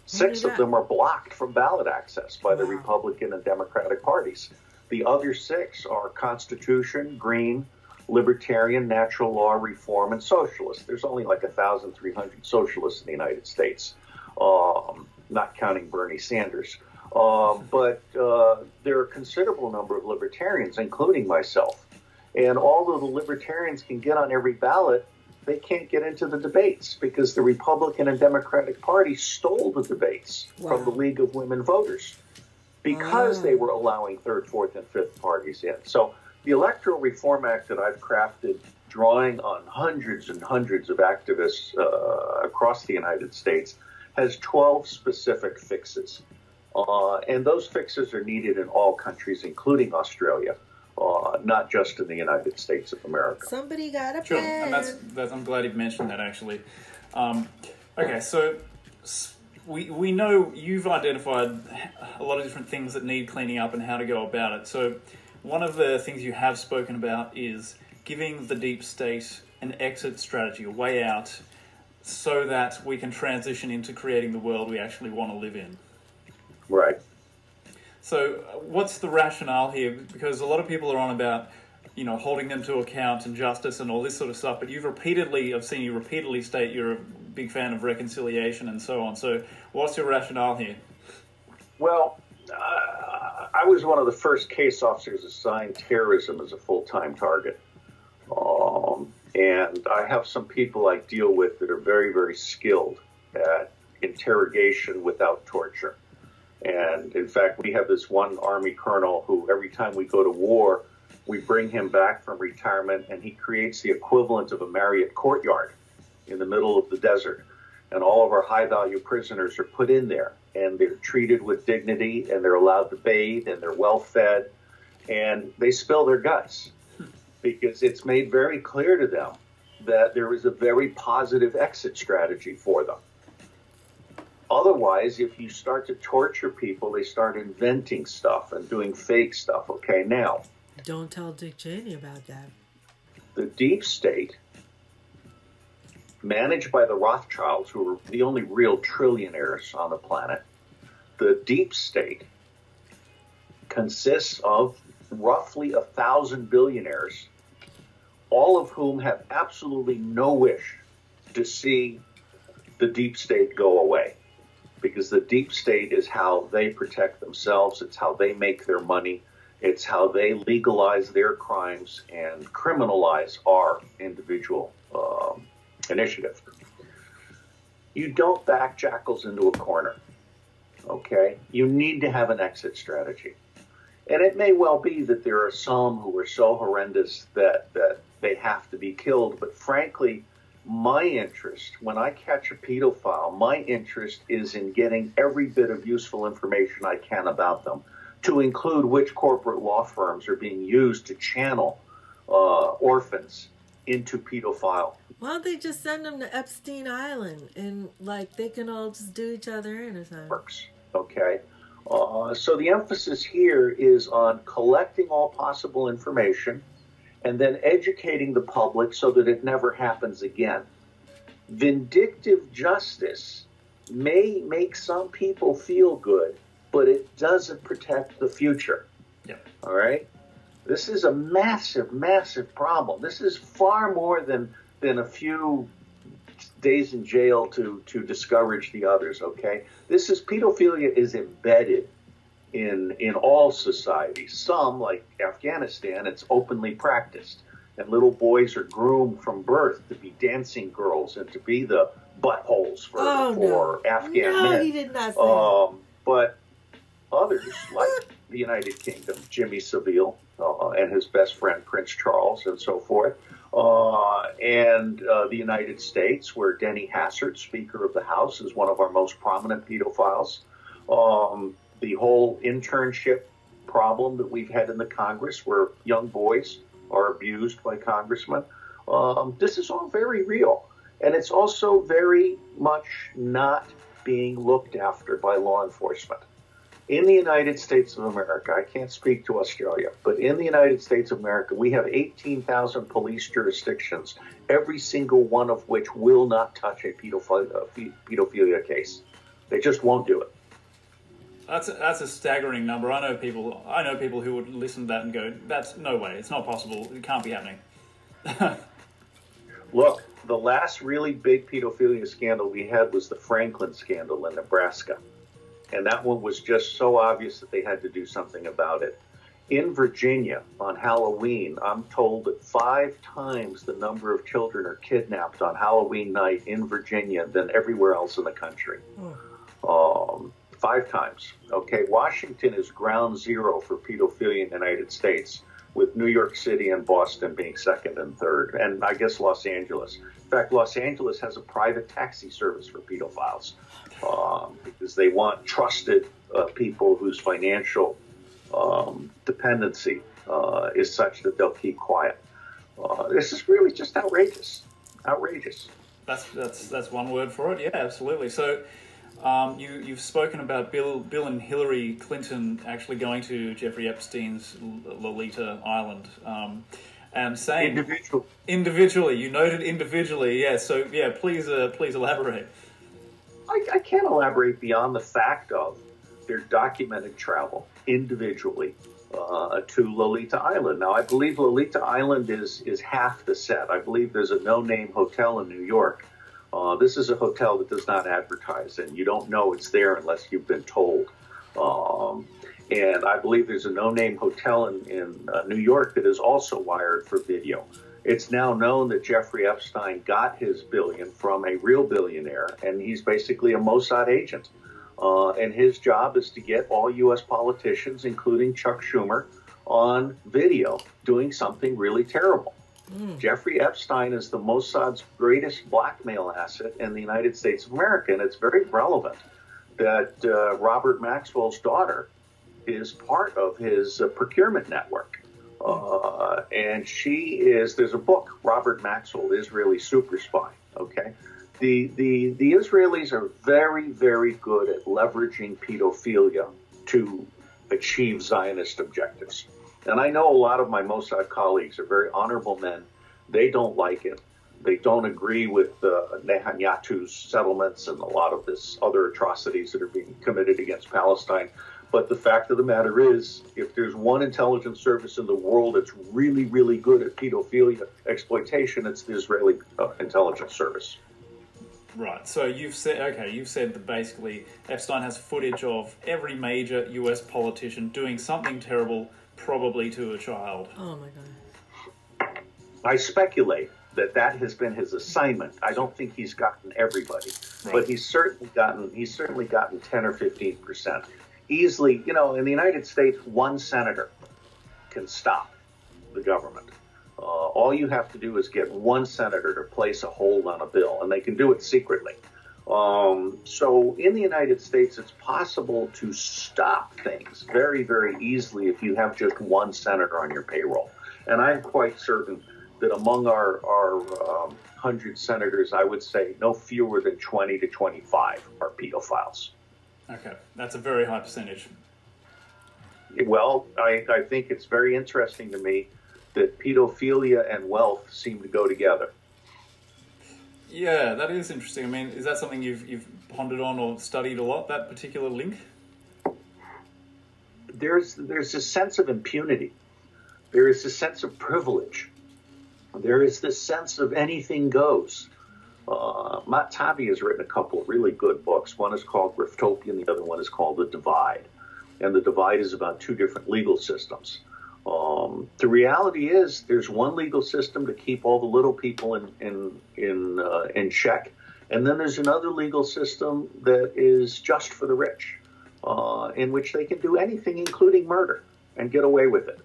6 of them are blocked from ballot access by the Republican and Democratic parties. The other 6 are Constitution, Green, Libertarian, Natural Law, Reform, and Socialist. There's only like 1,300 socialists in the United States, not counting Bernie Sanders. But there are a considerable number of libertarians, including myself. And although the libertarians can get on every ballot, they can't get into the debates because the Republican and Democratic Party stole the debates from the League of Women Voters because they were allowing 3rd, 4th, and 5th parties in. So the Electoral Reform Act that I've crafted, drawing on hundreds and hundreds of activists across the United States, has 12 specific fixes. And those fixes are needed in all countries, including Australia. Not just in the United States of America. Somebody got a pen. I'm glad you've mentioned that, actually. Okay, so we know you've identified a lot of different things that need cleaning up and how to go about it. So one of the things you have spoken about is giving the deep state an exit strategy, a way out, so that we can transition into creating the world we actually want to live in. Right. So what's the rationale here? Because a lot of people are on about, you know, holding them to account and justice and all this sort of stuff. But I've seen you repeatedly state you're a big fan of reconciliation and so on. So what's your rationale here? Well, I was one of the first case officers assigned terrorism as a full-time target. And I have some people I deal with that are very, very skilled at interrogation without torture. And in fact, we have this one Army colonel who every time we go to war, we bring him back from retirement and he creates the equivalent of a Marriott courtyard in the middle of the desert. And all of our high-value prisoners are put in there and they're treated with dignity and they're allowed to bathe and they're well-fed and they spill their guts because it's made very clear to them that there is a very positive exit strategy for them. Otherwise, if you start to torture people, they start inventing stuff and doing fake stuff. Okay, now. Don't tell Dick Cheney about that. The deep state, managed by the Rothschilds, who are the only real trillionaires on the planet, the deep state consists of roughly 1,000 billionaires, all of whom have absolutely no wish to see the deep state go away. Because the deep state is how they protect themselves, it's how they make their money, it's how they legalize their crimes and criminalize our individual initiative. You don't back jackals into a corner, okay? You need to have an exit strategy. And it may well be that there are some who are so horrendous that they have to be killed, but frankly, my interest, when I catch a pedophile, my interest is in getting every bit of useful information I can about them, to include which corporate law firms are being used to channel orphans into pedophile. Why don't they just send them to Epstein Island and like they can all just do each other in or something? Works, okay. So the emphasis here is on collecting all possible information and then educating the public so that it never happens again. Vindictive justice may make some people feel good, but it doesn't protect the future. Yeah. All right? This is a massive, massive problem. This is far more than a few days in jail to discourage the others, okay? This is, pedophilia is embedded in all societies. Some, like Afghanistan, it's openly practiced. And little boys are groomed from birth to be dancing girls and to be the buttholes for Afghan men. No, he did not say that. But others, like the United Kingdom, Jimmy Savile and his best friend, Prince Charles, and so forth, and the United States, where Denny Hassert, Speaker of the House, is one of our most prominent pedophiles. The whole internship problem that we've had in the Congress where young boys are abused by congressmen. This is all very real. And it's also very much not being looked after by law enforcement. In the United States of America, I can't speak to Australia, but in the United States of America, we have 18,000 police jurisdictions, every single one of which will not touch a pedophilia case. They just won't do it. That's a staggering number. I know people who would listen to that and go, that's no way. It's not possible. It can't be happening. Look, the last really big pedophilia scandal we had was the Franklin scandal in Nebraska. And that one was just so obvious that they had to do something about it. In Virginia, on Halloween, I'm told that 5 times the number of children are kidnapped on Halloween night in Virginia than everywhere else in the country. 5 times. Okay, Washington is ground zero for pedophilia in the United States, with New York City and Boston being second and third, and I guess Los Angeles. In fact, Los Angeles has a private taxi service for pedophiles because they want trusted people whose financial dependency is such that they'll keep quiet. This is really just outrageous. Outrageous. That's one word for it. Yeah, absolutely. So. You've spoken about Bill and Hillary Clinton actually going to Jeffrey Epstein's Lolita Island and saying... Individually. You noted individually, yeah. So, yeah, please elaborate. I can't elaborate beyond the fact of their documented travel individually to Lolita Island. Now, I believe Lolita Island is half the set. I believe there's a no-name hotel in New York. This is a hotel that does not advertise, and you don't know it's there unless you've been told. And I believe there's a no-name hotel in New York that is also wired for video. It's now known that Jeffrey Epstein got his $1 billion from a real billionaire, and he's basically a Mossad agent. And his job is to get all U.S. politicians, including Chuck Schumer, on video doing something really terrible. Jeffrey Epstein is the Mossad's greatest blackmail asset in the United States of America, and it's very relevant that Robert Maxwell's daughter is part of his procurement network. And she is, there's a book, Robert Maxwell, Israeli Super Spy, okay? The Israelis are very, very good at leveraging pedophilia to achieve Zionist objectives. And I know a lot of my Mossad colleagues are very honorable men. They don't like it. They don't agree with Nehemiah's settlements and a lot of this other atrocities that are being committed against Palestine. But the fact of the matter is, if there's one intelligence service in the world that's really, really good at pedophilia exploitation, it's the Israeli intelligence service. Right. So you've said, okay, you've said that basically Epstein has footage of every major US politician doing something terrible, probably to a child. Oh, my God. I speculate that that has been his assignment. I don't think he's gotten everybody, but he's certainly gotten 10 or 15%. Easily, you know, in the United States, one senator can stop the government. All you have to do is get one senator to place a hold on a bill, and they can do it secretly. So in the United States, it's possible to stop things very, very easily if you have just one senator on your payroll. And I'm quite certain that among our 100 senators, I would say no fewer than 20 to 25 are pedophiles. Okay, that's a very high percentage. Well, I think it's very interesting to me that pedophilia and wealth seem to go together. Yeah, that is interesting. I mean, is that something you've pondered on or studied a lot, that particular link? There's a sense of impunity. There is a sense of privilege. There is this sense of anything goes. Matt Taibbi has written a couple of really good books. One is called Griftopia, and the other one is called The Divide. And The Divide is about two different legal systems. The reality is there's one legal system to keep all the little people in check, and then there's another legal system that is just for the rich, in which they can do anything, including murder, and get away with it.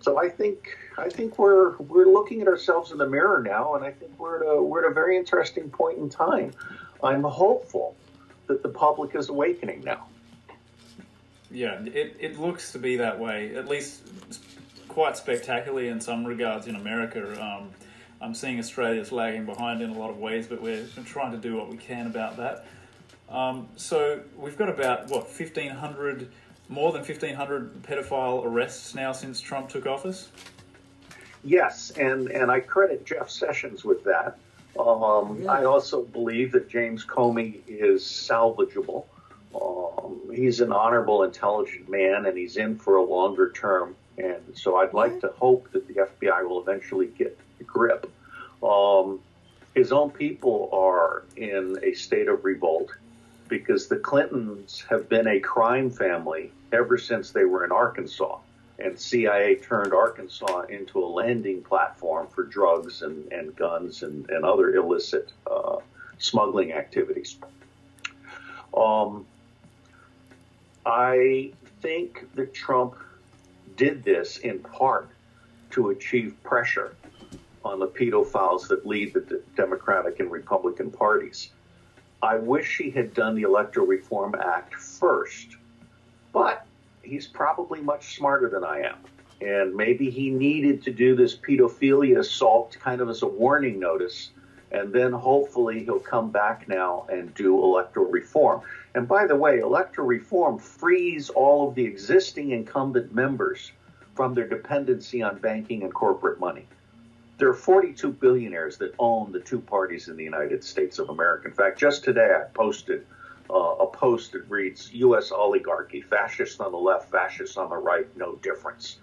So I think we're looking at ourselves in the mirror now, and I think we're at a very interesting point in time. I'm hopeful that the public is awakening now. Yeah, it looks to be that way, at least quite spectacularly in some regards in America. I'm seeing Australia's lagging behind in a lot of ways, but we're trying to do what we can about that. So we've got about, what, more than 1,500 pedophile arrests now since Trump took office? Yes, and I credit Jeff Sessions with that. Yeah. I also believe that James Comey is salvageable. He's an honorable, intelligent man, and he's in for a longer term. And so I'd like to hope that the FBI will eventually get a grip. His own people are in a state of revolt because the Clintons have been a crime family ever since they were in Arkansas. And CIA turned Arkansas into a landing platform for drugs and guns and other illicit smuggling activities. I think that Trump did this in part to achieve pressure on the pedophiles that lead the Democratic and Republican parties. I wish he had done the Electoral Reform Act first, but he's probably much smarter than I am. And maybe he needed to do this pedophilia assault kind of as a warning notice. And then hopefully he'll come back now and do electoral reform. And by the way, electoral reform frees all of the existing incumbent members from their dependency on banking and corporate money. There are 42 billionaires that own the two parties in the United States of America. In fact, just today I posted a post that reads, U.S. oligarchy, fascists on the left, fascists on the right, no difference.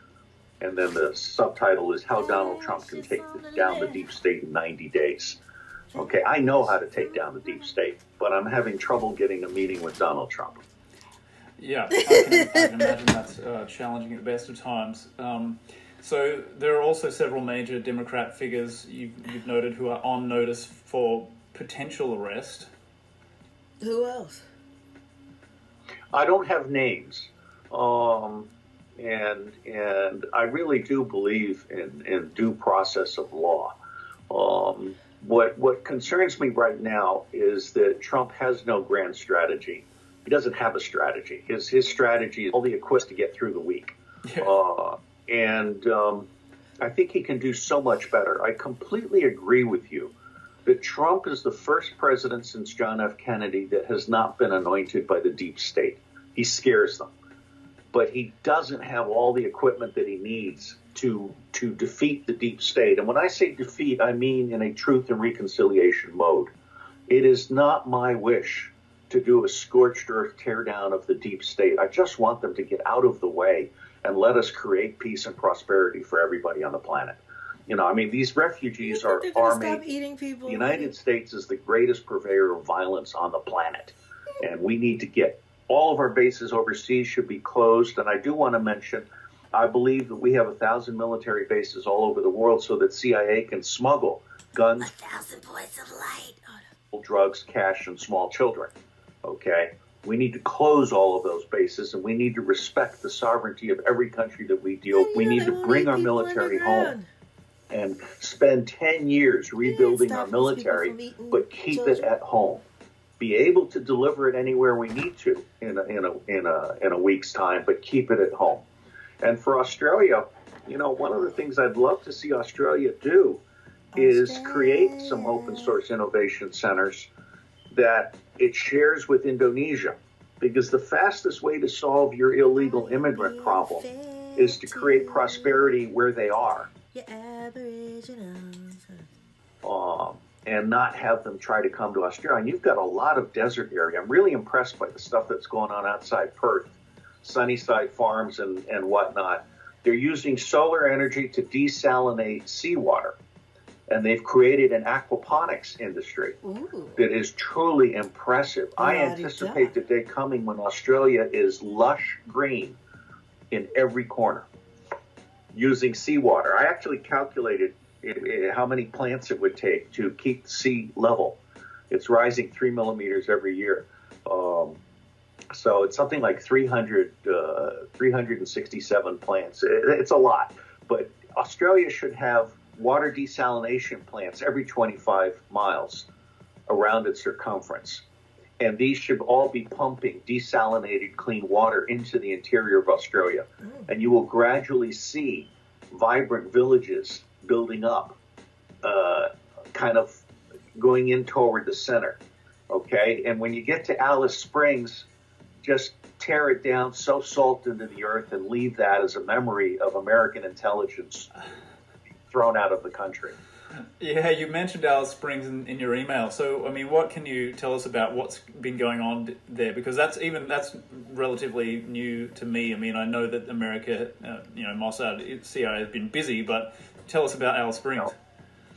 And then the subtitle is How Donald Trump Can Take Down the Deep State in 90 Days. Okay, I know how to take down the deep state, but I'm having trouble getting a meeting with Donald Trump. Yeah, I can imagine that's challenging at the best of times. So there are also several major Democrat figures you've noted who are on notice for potential arrest. Who else? I don't have names. And I really do believe in due process of law. What concerns me right now is that Trump has no grand strategy. He doesn't have a strategy. His strategy is all the equipment to get through the week. Yeah. I think he can do so much better. I completely agree with you that Trump is the first president since John F. Kennedy that has not been anointed by the deep state. He scares them. But he doesn't have all the equipment that he needs to defeat the deep state. And when I say defeat, I mean in a truth and reconciliation mode. It is not my wish to do a scorched earth teardown of the deep state. I just want them to get out of the way and let us create peace and prosperity for everybody on the planet. You know, I mean, these refugees are army. Stop eating people. The United States is the greatest purveyor of violence on the planet. And we need to get all of our bases overseas should be closed. And I do want to mention, I believe that we have 1,000 military bases all over the world so that CIA can smuggle guns, 1,000 points of light, drugs, cash, and small children. Okay? We need to close all of those bases, and we need to respect the sovereignty of every country that we deal with. We need to bring our military home and spend 10 years rebuilding our military, but keep it at home. Be able to deliver it anywhere we need to in a week's time, but keep it at home. And for Australia, you know, one of the things I'd love to see Australia do is create some open source innovation centers that it shares with Indonesia, because the fastest way to solve your illegal immigrant problem is to create prosperity where they are. And not have them try to come to Australia. And you've got a lot of desert area. I'm really impressed by the stuff that's going on outside Perth, Sunnyside Farms and whatnot. They're using solar energy to desalinate seawater. And they've created an aquaponics industry. Ooh. That is truly impressive. I anticipate the day coming when Australia is lush green in every corner using seawater. I actually calculated how many plants it would take to keep sea level. It's rising 3 millimeters every year. So it's something like 367 plants. It's a lot. But Australia should have water desalination plants every 25 miles around its circumference. And these should all be pumping desalinated clean water into the interior of Australia. Mm. And you will gradually see vibrant villages building up, kind of going in toward the center, okay? And when you get to Alice Springs, just tear it down, sow salt into the earth, and leave that as a memory of American intelligence thrown out of the country. Yeah, you mentioned Alice Springs in your email. So, I mean, what can you tell us about what's been going on there? Because that's relatively new to me. I mean, I know that America, Mossad, CIA has been busy, but tell us about Alice Springs.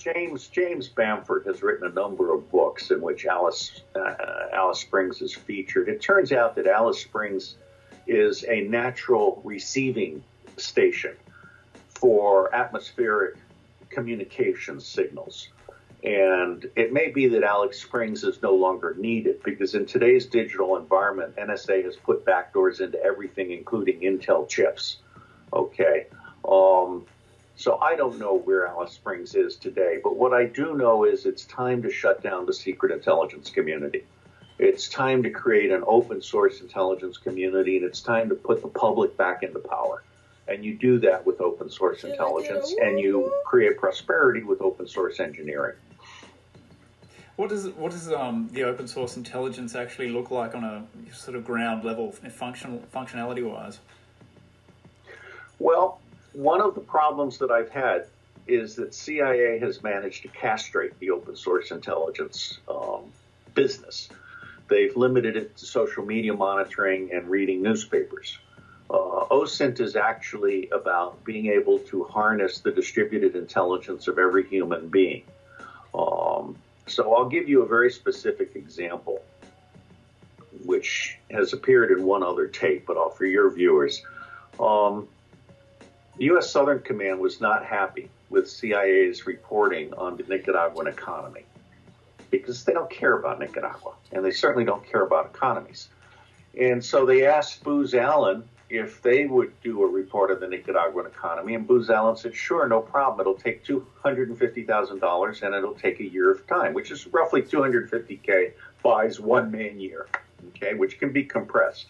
Now, James Bamford has written a number of books in which Alice Springs is featured. It turns out that Alice Springs is a natural receiving station for atmospheric communication signals. And it may be that Alice Springs is no longer needed, because in today's digital environment, NSA has put backdoors into everything, including Intel chips. Okay. So I don't know where Alice Springs is today, but what I do know is it's time to shut down the secret intelligence community. It's time to create an open source intelligence community, and it's time to put the public back into power. And you do that with open source intelligence, and you create prosperity with open source engineering. What does the open source intelligence actually look like on a sort of ground level, functionality-wise? Well, one of the problems that I've had is that CIA has managed to castrate the open source intelligence business. They've limited it to social media monitoring and reading newspapers. OSINT is actually about being able to harness the distributed intelligence of every human being. So I'll give you a very specific example, which has appeared in one other tape, but for your viewers. The U.S. Southern Command was not happy with CIA's reporting on the Nicaraguan economy because they don't care about Nicaragua, and they certainly don't care about economies. And so they asked Booz Allen if they would do a report on the Nicaraguan economy, and Booz Allen said, sure, no problem. It'll take $250,000, and it'll take a year of time, which is roughly $250K buys one man year, okay, which can be compressed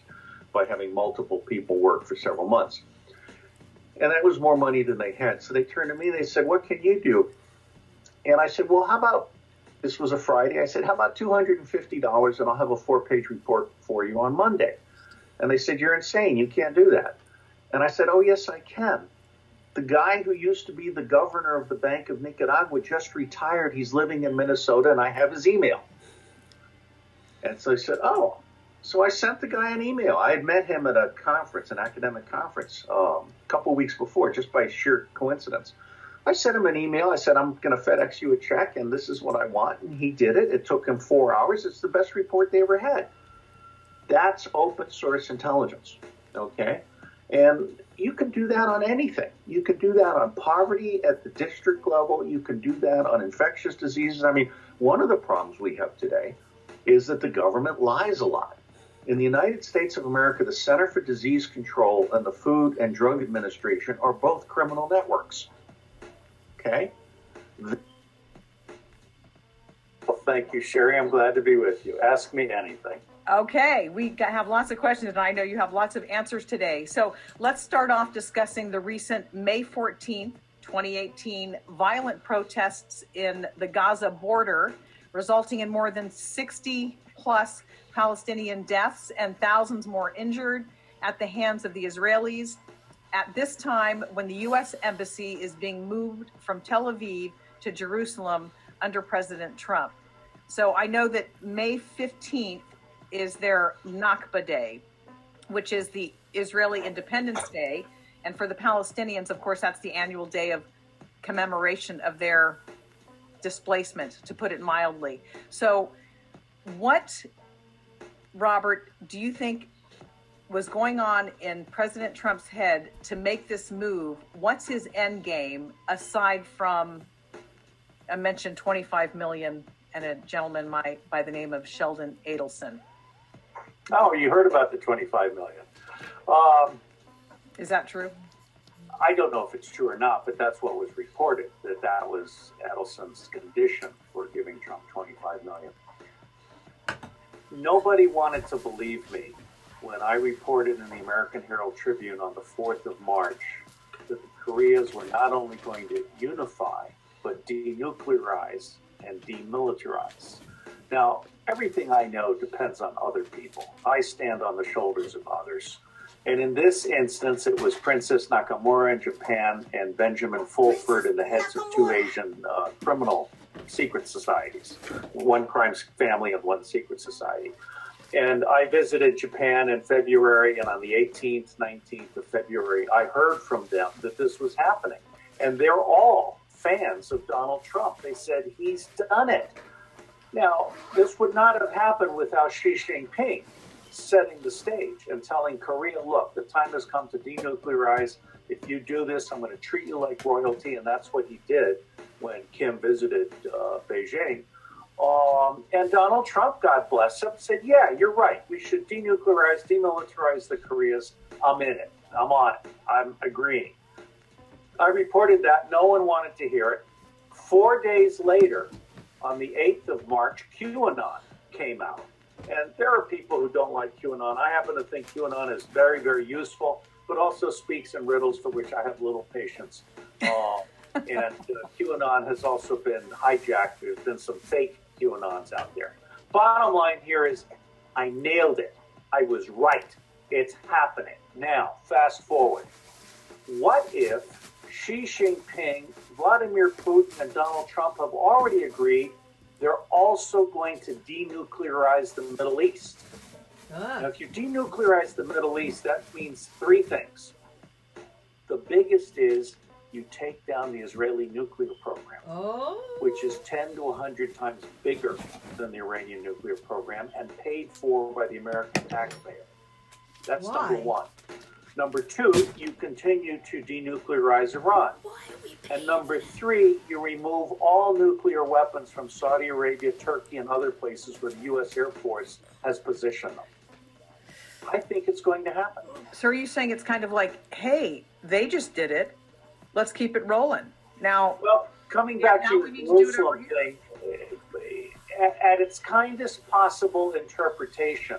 by having multiple people work for several months. And that was more money than they had. So they turned to me, they said, what can you do? And I said, well, how about, this was a Friday, I said, how about $250 and I'll have a 4-page report for you on Monday. And they said, you're insane, you can't do that. And I said, oh, yes, I can. The guy who used to be the governor of the Bank of Nicaragua just retired. He's living in Minnesota and I have his email. And so he said, oh. So I sent the guy an email. I had met him at a conference, an academic conference, a couple of weeks before, just by sheer coincidence. I sent him an email. I said, I'm going to FedEx you a check, and this is what I want. And he did it. It took him 4 hours. It's the best report they ever had. That's open source intelligence, okay? And you can do that on anything. You can do that on poverty at the district level. You can do that on infectious diseases. I mean, one of the problems we have today is that the government lies a lot. In the United States of America, the Center for Disease Control and the Food and Drug Administration are both criminal networks. Okay? Well, thank you, Sherry. I'm glad to be with you. Ask me anything. Okay, we have lots of questions, and I know you have lots of answers today. So let's start off discussing the recent May 14th, 2018 violent protests in the Gaza border, resulting in more than 60-plus Palestinian deaths and thousands more injured at the hands of the Israelis. At this time, when the U.S. Embassy is being moved from Tel Aviv to Jerusalem under President Trump. So I know that May 15th is their Nakba Day, which is the Israeli Independence Day. And for the Palestinians, of course, that's the annual day of commemoration of their displacement, to put it mildly. So what, Robert, do you think was going on in President Trump's head to make this move? What's his end game, aside from, I mentioned 25 million and a gentleman by the name of Sheldon Adelson? Oh, you heard about the 25 million. Is that true? I don't know if it's true or not, but that's what was reported, that that was Adelson's condition for giving Trump $25 million. Nobody wanted to believe me when I reported in the American Herald Tribune on the 4th of March that the Koreas were not only going to unify, but denuclearize and demilitarize. Now, everything I know depends on other people. I stand on the shoulders of others. And in this instance, it was Princess Nakamura in Japan and Benjamin Fulford and the heads of two Asian criminal secret societies, one crime family and one secret society. And I visited Japan in February, and on the 18th, 19th of February, I heard from them that this was happening. And they're all fans of Donald Trump. They said, he's done it. Now, this would not have happened without Xi Jinping setting the stage and telling Korea, look, the time has come to denuclearize. If you do this, I'm going to treat you like royalty. And that's what he did when Kim visited Beijing. And Donald Trump, God bless him, said, yeah, you're right. We should denuclearize, demilitarize the Koreas. I'm in it. I'm on it. I'm agreeing. I reported that. No one wanted to hear it. 4 days later, on the 8th of March, QAnon came out. And there are people who don't like QAnon. I happen to think QAnon is very, very useful, but also speaks in riddles for which I have little patience. QAnon has also been hijacked. There's been some fake QAnons out there. Bottom line here is I nailed it. I was right. It's happening. Now, fast forward. What if Xi Jinping, Vladimir Putin, and Donald Trump have already agreed they're also going to denuclearize the Middle East? Now, if you denuclearize the Middle East, that means three things. The biggest is you take down the Israeli nuclear program, which is 10 to 100 times bigger than the Iranian nuclear program and paid for by the American taxpayer. That's number one. Number two, you continue to denuclearize Iran. And number three, you remove all nuclear weapons from Saudi Arabia, Turkey, and other places where the U.S. Air Force has positioned them. I think it's going to happen. So are you saying it's kind of like, hey, they just did it. Let's keep it rolling. Now, well, coming back to the Muslim thing, at its kindest possible interpretation,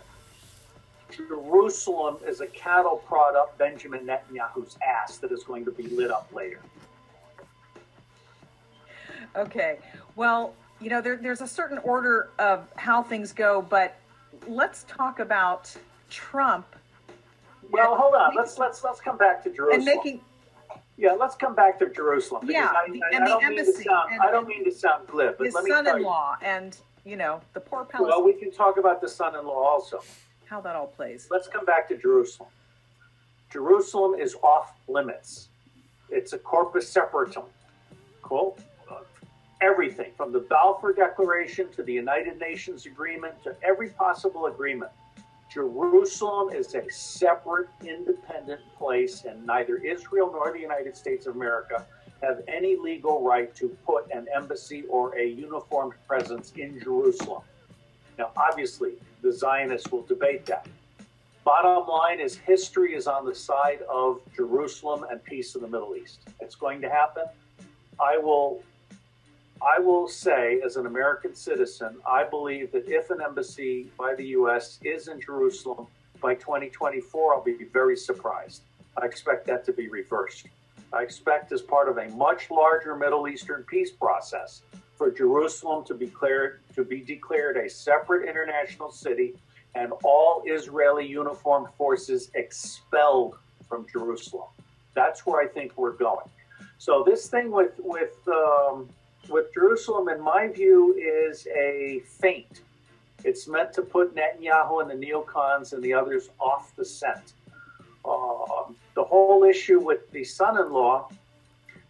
Jerusalem is a cattle prod up Benjamin Netanyahu's ass that is going to be lit up later. Okay. Well, you know, there's a certain order of how things go, but let's talk about Trump. Well, hold on. Let's come back to Jerusalem. And let's come back to Jerusalem. Yeah, and the embassy. I don't mean to sound glib, but let me tell you. His son-in-law and, you know, the poor Palestinian. Well, we can talk about the son-in-law also. How that all plays. Let's come back to Jerusalem. Jerusalem is off limits. It's a corpus separatum. Cool. Everything from the Balfour Declaration to the United Nations Agreement to every possible agreement. Jerusalem is a separate, independent place, and neither Israel nor the United States of America have any legal right to put an embassy or a uniformed presence in Jerusalem. Now, obviously, the Zionists will debate that. Bottom line is history is on the side of Jerusalem and peace in the Middle East. It's going to happen. I will say, as an American citizen, I believe that if an embassy by the U.S. is in Jerusalem by 2024, I'll be very surprised. I expect that to be reversed. I expect, as part of a much larger Middle Eastern peace process, for Jerusalem to be declared a separate international city and all Israeli uniformed forces expelled from Jerusalem. That's where I think we're going. So this thing with Jerusalem, in my view, is a feint. It's meant to put Netanyahu and the neocons and the others off the scent. The whole issue with the son-in-law,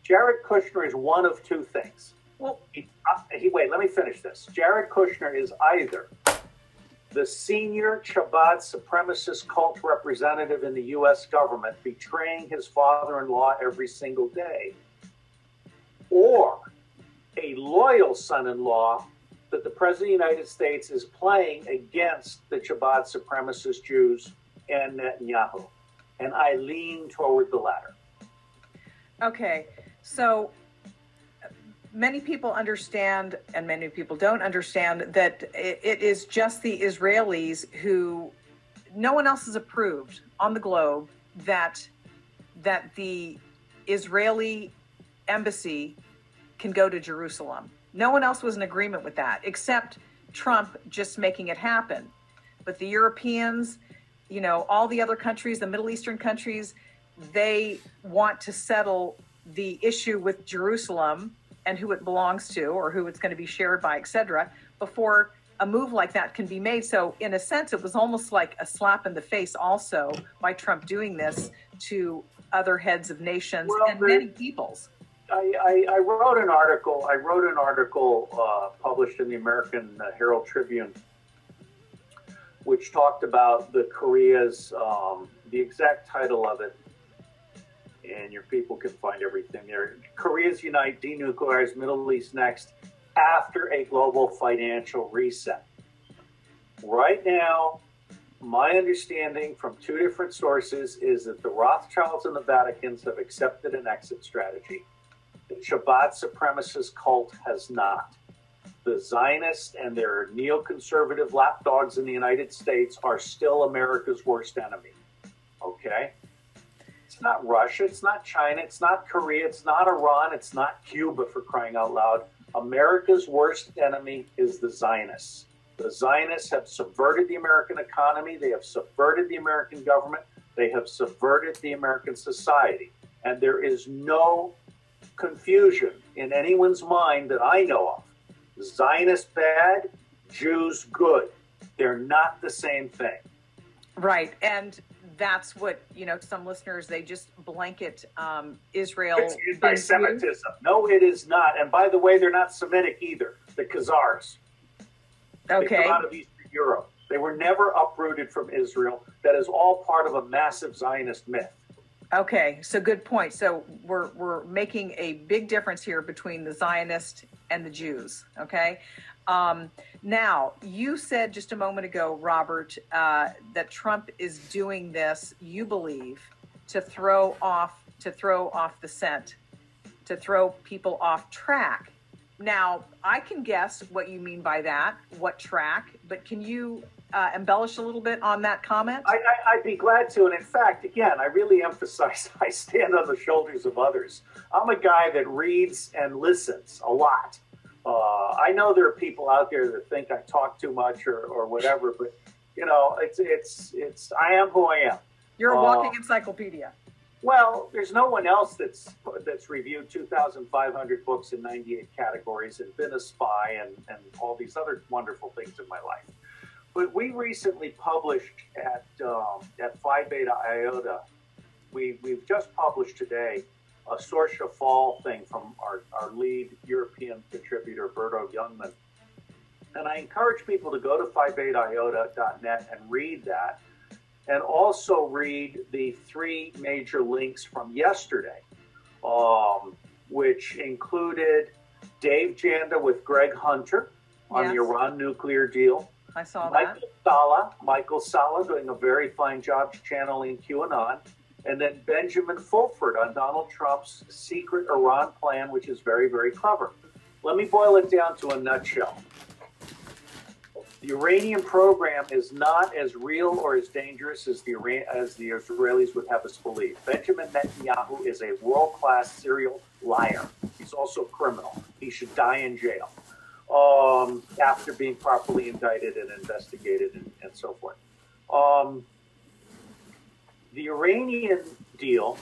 Jared Kushner is one of two things. Well, wait, let me finish this. Jared Kushner is either the senior Chabad supremacist cult representative in the U.S. government betraying his father-in-law every single day, or a loyal son-in-law that the President of the United States is playing against the Chabad supremacist Jews and Netanyahu. And I lean toward the latter. Okay, so many people understand, and many people don't understand, that it is just the Israelis who, no one else has approved on the globe that the Israeli embassy can go to Jerusalem. No one else was in agreement with that, except Trump just making it happen. But the Europeans, you know, all the other countries, the Middle Eastern countries, they want to settle the issue with Jerusalem and who it belongs to or who it's going to be shared by, et cetera, before a move like that can be made. So in a sense, it was almost like a slap in the face also by Trump doing this to other heads of nations and many peoples. I wrote an article. Published in the American Herald Tribune, which talked about the Koreas. The exact title of it, and your people can find everything there. Koreas unite, denuclearize Middle East next, after a global financial reset. Right now, my understanding from two different sources is that the Rothschilds and the Vaticans have accepted an exit strategy. The Chabad supremacist cult has not. The Zionists and their neoconservative lapdogs in the United States are still America's worst enemy. Okay? It's not Russia. It's not China. It's not Korea. It's not Iran. It's not Cuba, for crying out loud. America's worst enemy is the Zionists. The Zionists have subverted the American economy. They have subverted the American government. They have subverted the American society. And there is no confusion in anyone's mind that I know of. Zionists bad, Jews good. They're not the same thing. Right. And that's what, you know, some listeners, they just blanket Israel. It's anti-Semitism. No, it is not. And by the way, they're not Semitic either. The Khazars. Okay. They come out of Eastern Europe. They were never uprooted from Israel. That is all part of a massive Zionist myth. Okay, so good point. So we're making a big difference here between the Zionists and the Jews, okay? Now, you said just a moment ago, Robert, that Trump is doing this, you believe, to throw off the scent, to throw people off track. Now, I can guess what you mean by that, what track, but can you embellish a little bit on that comment? I'd be glad to. And in fact, again, I really emphasize I stand on the shoulders of others. I'm a guy that reads and listens a lot. I know there are people out there that think I talk too much or whatever, but, you know, it's I am who I am. You're a walking encyclopedia. Well, there's no one else that's reviewed 2,500 books in 98 categories and been a spy and all these other wonderful things in my life. But we recently published at Phi Beta Iota, we've just published today a Sorsha Fall thing from our lead European contributor, Berto Youngman. And I encourage people to go to Phi Beta Iota.net and read that. And also read the three major links from yesterday, which included Dave Janda with Greg Hunter on the Iran nuclear deal. I saw Michael Sala doing a very fine job channeling QAnon. And then Benjamin Fulford on Donald Trump's secret Iran plan, which is very, very clever. Let me boil it down to a nutshell. The Iranian program is not as real or as dangerous as the Israelis would have us believe. Benjamin Netanyahu is a world-class serial liar. He's also a criminal. He should die in jail after being properly indicted and investigated and so forth. The Iranian deal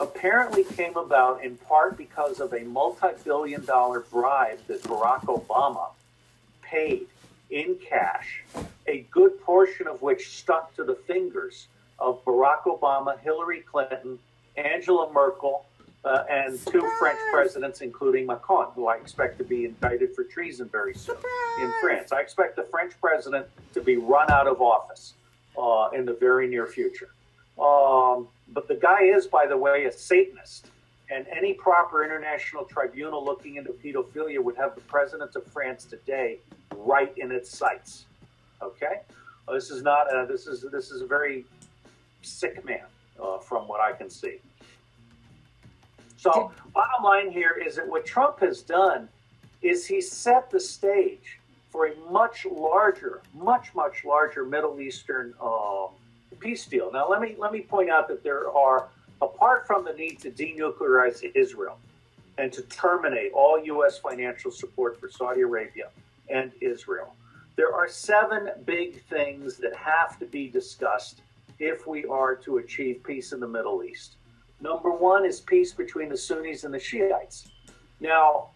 apparently came about in part because of a multi-billion-dollar bribe that Barack Obama paid in cash, a good portion of which stuck to the fingers of Barack Obama, Hillary Clinton, Angela Merkel, and two French presidents, including Macron, who I expect to be indicted for treason very soon in France. I expect the French president to be run out of office in the very near future. But the guy is, by the way, a Satanist. And any proper international tribunal looking into pedophilia would have the president of France today right in its sights. Okay, this is not a, this is a very sick man from what I can see. So bottom line here is that what Trump has done is he set the stage for a much larger Middle Eastern peace deal. Now let me point out that there are, apart from the need to denuclearize Israel and to terminate all U.S. financial support for Saudi Arabia and Israel, there are seven big things that have to be discussed if we are to achieve peace in the Middle East. Number one is peace between the Sunnis and the Shiites. Now,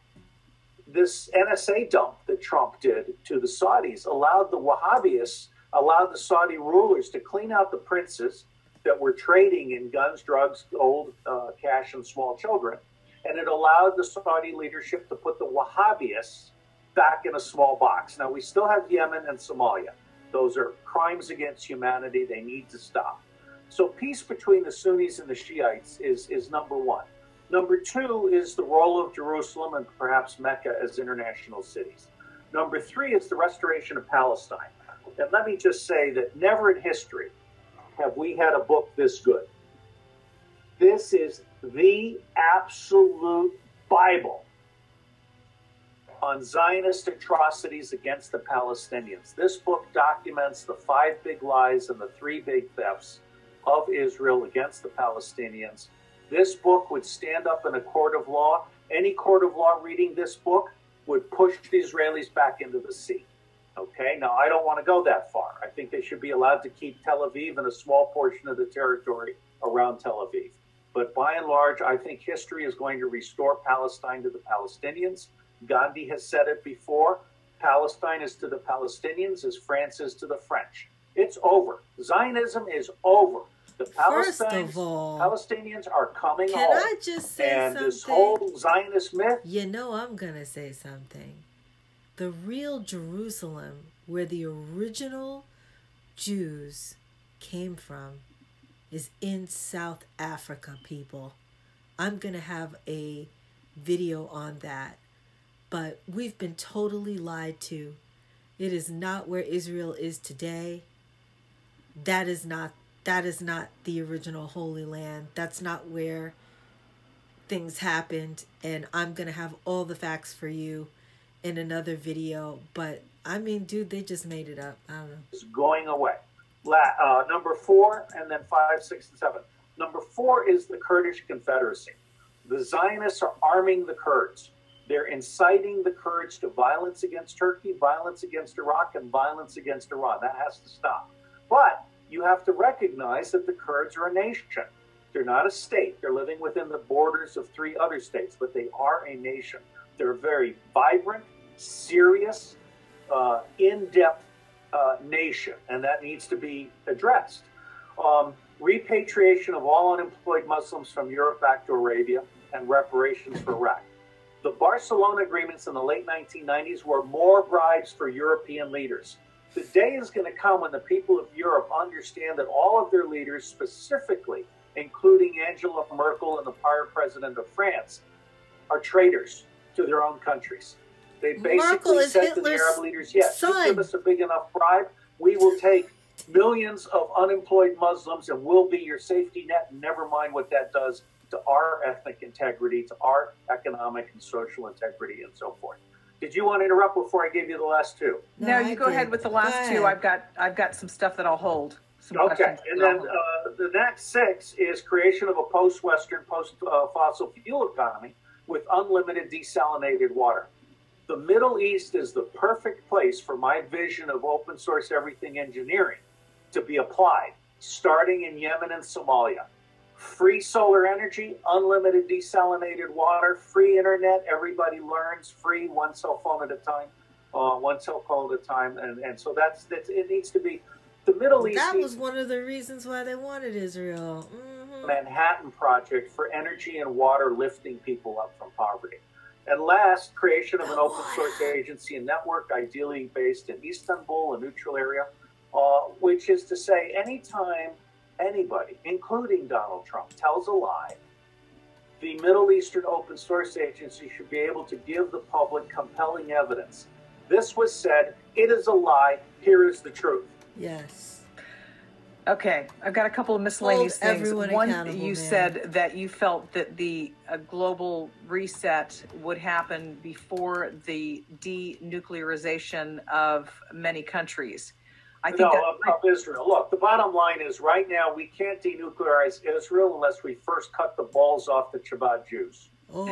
this NSA dump that Trump did to the Saudis allowed the Wahhabis, allowed the Saudi rulers to clean out the princes that were trading in guns, drugs, gold, cash, and small children. And it allowed the Saudi leadership to put the Wahhabis back in a small box. Now, we still have Yemen and Somalia. Those are crimes against humanity. They need to stop. So peace between the Sunnis and the Shiites is number one. Number two is the role of Jerusalem and perhaps Mecca as international cities. Number three is the restoration of Palestine. And let me just say that never in history have we had a book this good. This is the absolute Bible on Zionist atrocities against the Palestinians. This book documents the five big lies and the three big thefts of Israel against the Palestinians. This book would stand up in a court of law. Any court of law reading this book would push the Israelis back into the sea. Okay, now I don't want to go that far. I think they should be allowed to keep Tel Aviv and a small portion of the territory around Tel Aviv. But by and large, I think history is going to restore Palestine to the Palestinians. Gandhi has said it before. Palestine is to the Palestinians as France is to the French. It's over. Zionism is over. The Palestinians are coming home. Can I just say something? And this whole Zionist myth. You know I'm going to say something. The real Jerusalem where the original Jews came from is in South Africa, people. I'm going to have a video on that. But we've been totally lied to. It is not where Israel is today. That is not the original Holy Land. That's not where things happened. And I'm going to have all the facts for you in another video. But, I mean, dude, they just made it up. I don't know. It's going away. Number 4 and then 5, 6, and 7. Number 4 is the Kurdish Confederacy. The Zionists are arming the Kurds. They're inciting the Kurds to violence against Turkey, violence against Iraq, and violence against Iran. That has to stop. But you have to recognize that the Kurds are a nation. They're not a state. They're living within the borders of 3 other states, but they are a nation. They're a very vibrant, serious, in-depth nation, and that needs to be addressed. Repatriation of all unemployed Muslims from Europe back to Arabia, and reparations for Iraq. The Barcelona agreements in the late 1990s were more bribes for European leaders. The day is going to come when the people of Europe understand that all of their leaders, specifically, including Angela Merkel and the prior president of France, are traitors to their own countries. They basically said Hitler's to the Arab leaders, yes, you give us a big enough bribe, we will take millions of unemployed Muslims and we'll be your safety net, never mind what that does to our ethnic integrity, to our economic and social integrity, and so forth. Did you want to interrupt before I gave you the last 2? No, you go ahead with the last 2. I've got some stuff that I'll hold. Okay, and then the next 6 is creation of a post-Western, post-fossil fuel economy with unlimited desalinated water. The Middle East is the perfect place for my vision of open source everything engineering to be applied, starting in Yemen and Somalia. Free solar energy, unlimited desalinated water, free internet, everybody learns, free, one cell phone at a time, and so that's it needs to be. The Middle East. That was one of the reasons why they wanted Israel. Mm-hmm. Manhattan Project for energy and water, lifting people up from poverty. And last, creation of an open source agency and network, ideally based in Istanbul, a neutral area, which is to say anytime anybody, including Donald Trump, tells a lie, the Middle Eastern Open Source Agency should be able to give the public compelling evidence. This was said, it is a lie, here is the truth. Yes. Okay, I've got a couple of miscellaneous things. One, you said that you felt that the global reset would happen before the denuclearization of many countries. I think of Israel. Look, the bottom line is right now we can't denuclearize Israel unless we first cut the balls off the Chabad Jews. Oh.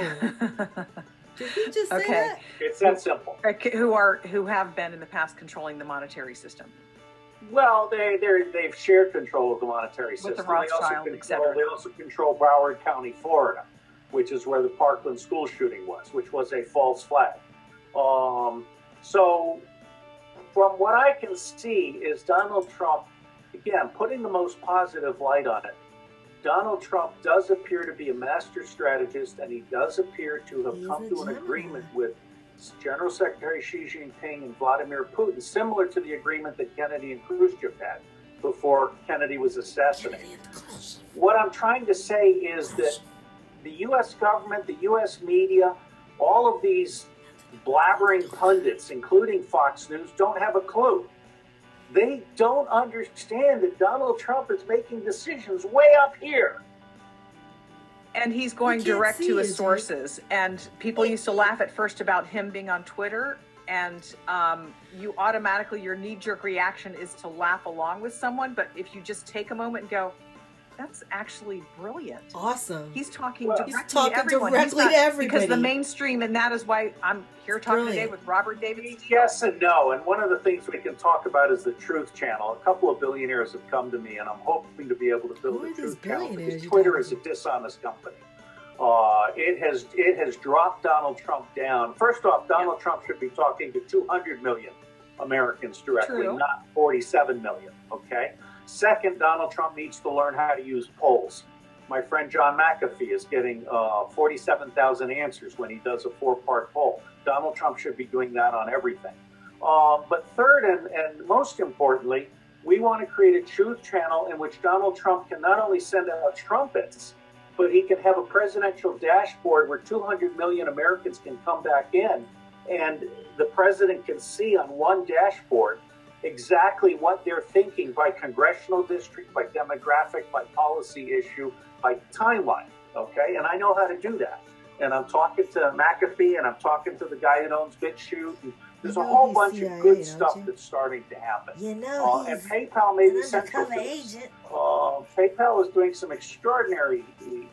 Did he just say that? It's that simple. Who have been in the past controlling the monetary system. Well, they've shared control of the monetary system. With the Rothschild, etc. They also control Broward County, Florida, which is where the Parkland school shooting was, which was a false flag. So from what I can see is Donald Trump, again, putting the most positive light on it, Donald Trump does appear to be a master strategist, and he does appear to have come to an agreement with General Secretary Xi Jinping and Vladimir Putin, similar to the agreement that Kennedy and Khrushchev had before Kennedy was assassinated. What I'm trying to say is that the U.S. government, the U.S. media, all of these blabbering pundits, including Fox News, don't have a clue. They don't understand that Donald Trump is making decisions way up here. And he's going direct to his sources. And people used to laugh at first about him being on Twitter. And you automatically, your knee-jerk reaction is to laugh along with someone. But if you just take a moment and go, that's actually brilliant. Awesome. He's talking directly to everybody. Because the mainstream, and that is why I'm here talking today with Robert David Steele. Yes and no. And one of the things we can talk about is the Truth Channel. A couple of billionaires have come to me, and I'm hoping to be able to build the Truth Channel, because Twitter is a dishonest company. It has dropped Donald Trump down. First off, Donald Trump should be talking to 200 million Americans directly, not 47 million, okay? Second, Donald Trump needs to learn how to use polls. My friend John McAfee is getting 47,000 answers when he does a 4-part poll. Donald Trump should be doing that on everything. But third, and most importantly, we want to create a truth channel in which Donald Trump can not only send out trumpets, but he can have a presidential dashboard where 200 million Americans can come back in, and the president can see on one dashboard exactly what they're thinking by congressional district, by demographic, by policy issue, by timeline. Okay, and I know how to do that. And I'm talking to McAfee, and I'm talking to the guy who owns BitChute. There's a whole bunch CIA, of good stuff that's starting to happen. You know, and PayPal may be central to this. PayPal is doing some extraordinary,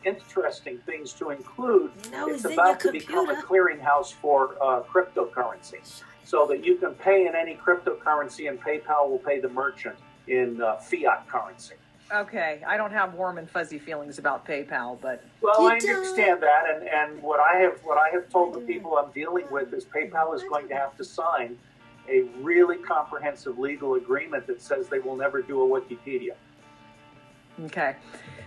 interesting things to include. You know, it's about to become a clearinghouse for cryptocurrency, so that you can pay in any cryptocurrency, and PayPal will pay the merchant in fiat currency. Okay, I don't have warm and fuzzy feelings about PayPal, but well, I understand that, and what I have told the people I'm dealing with is PayPal is going to have to sign a really comprehensive legal agreement that says they will never do a Wikipedia. Okay,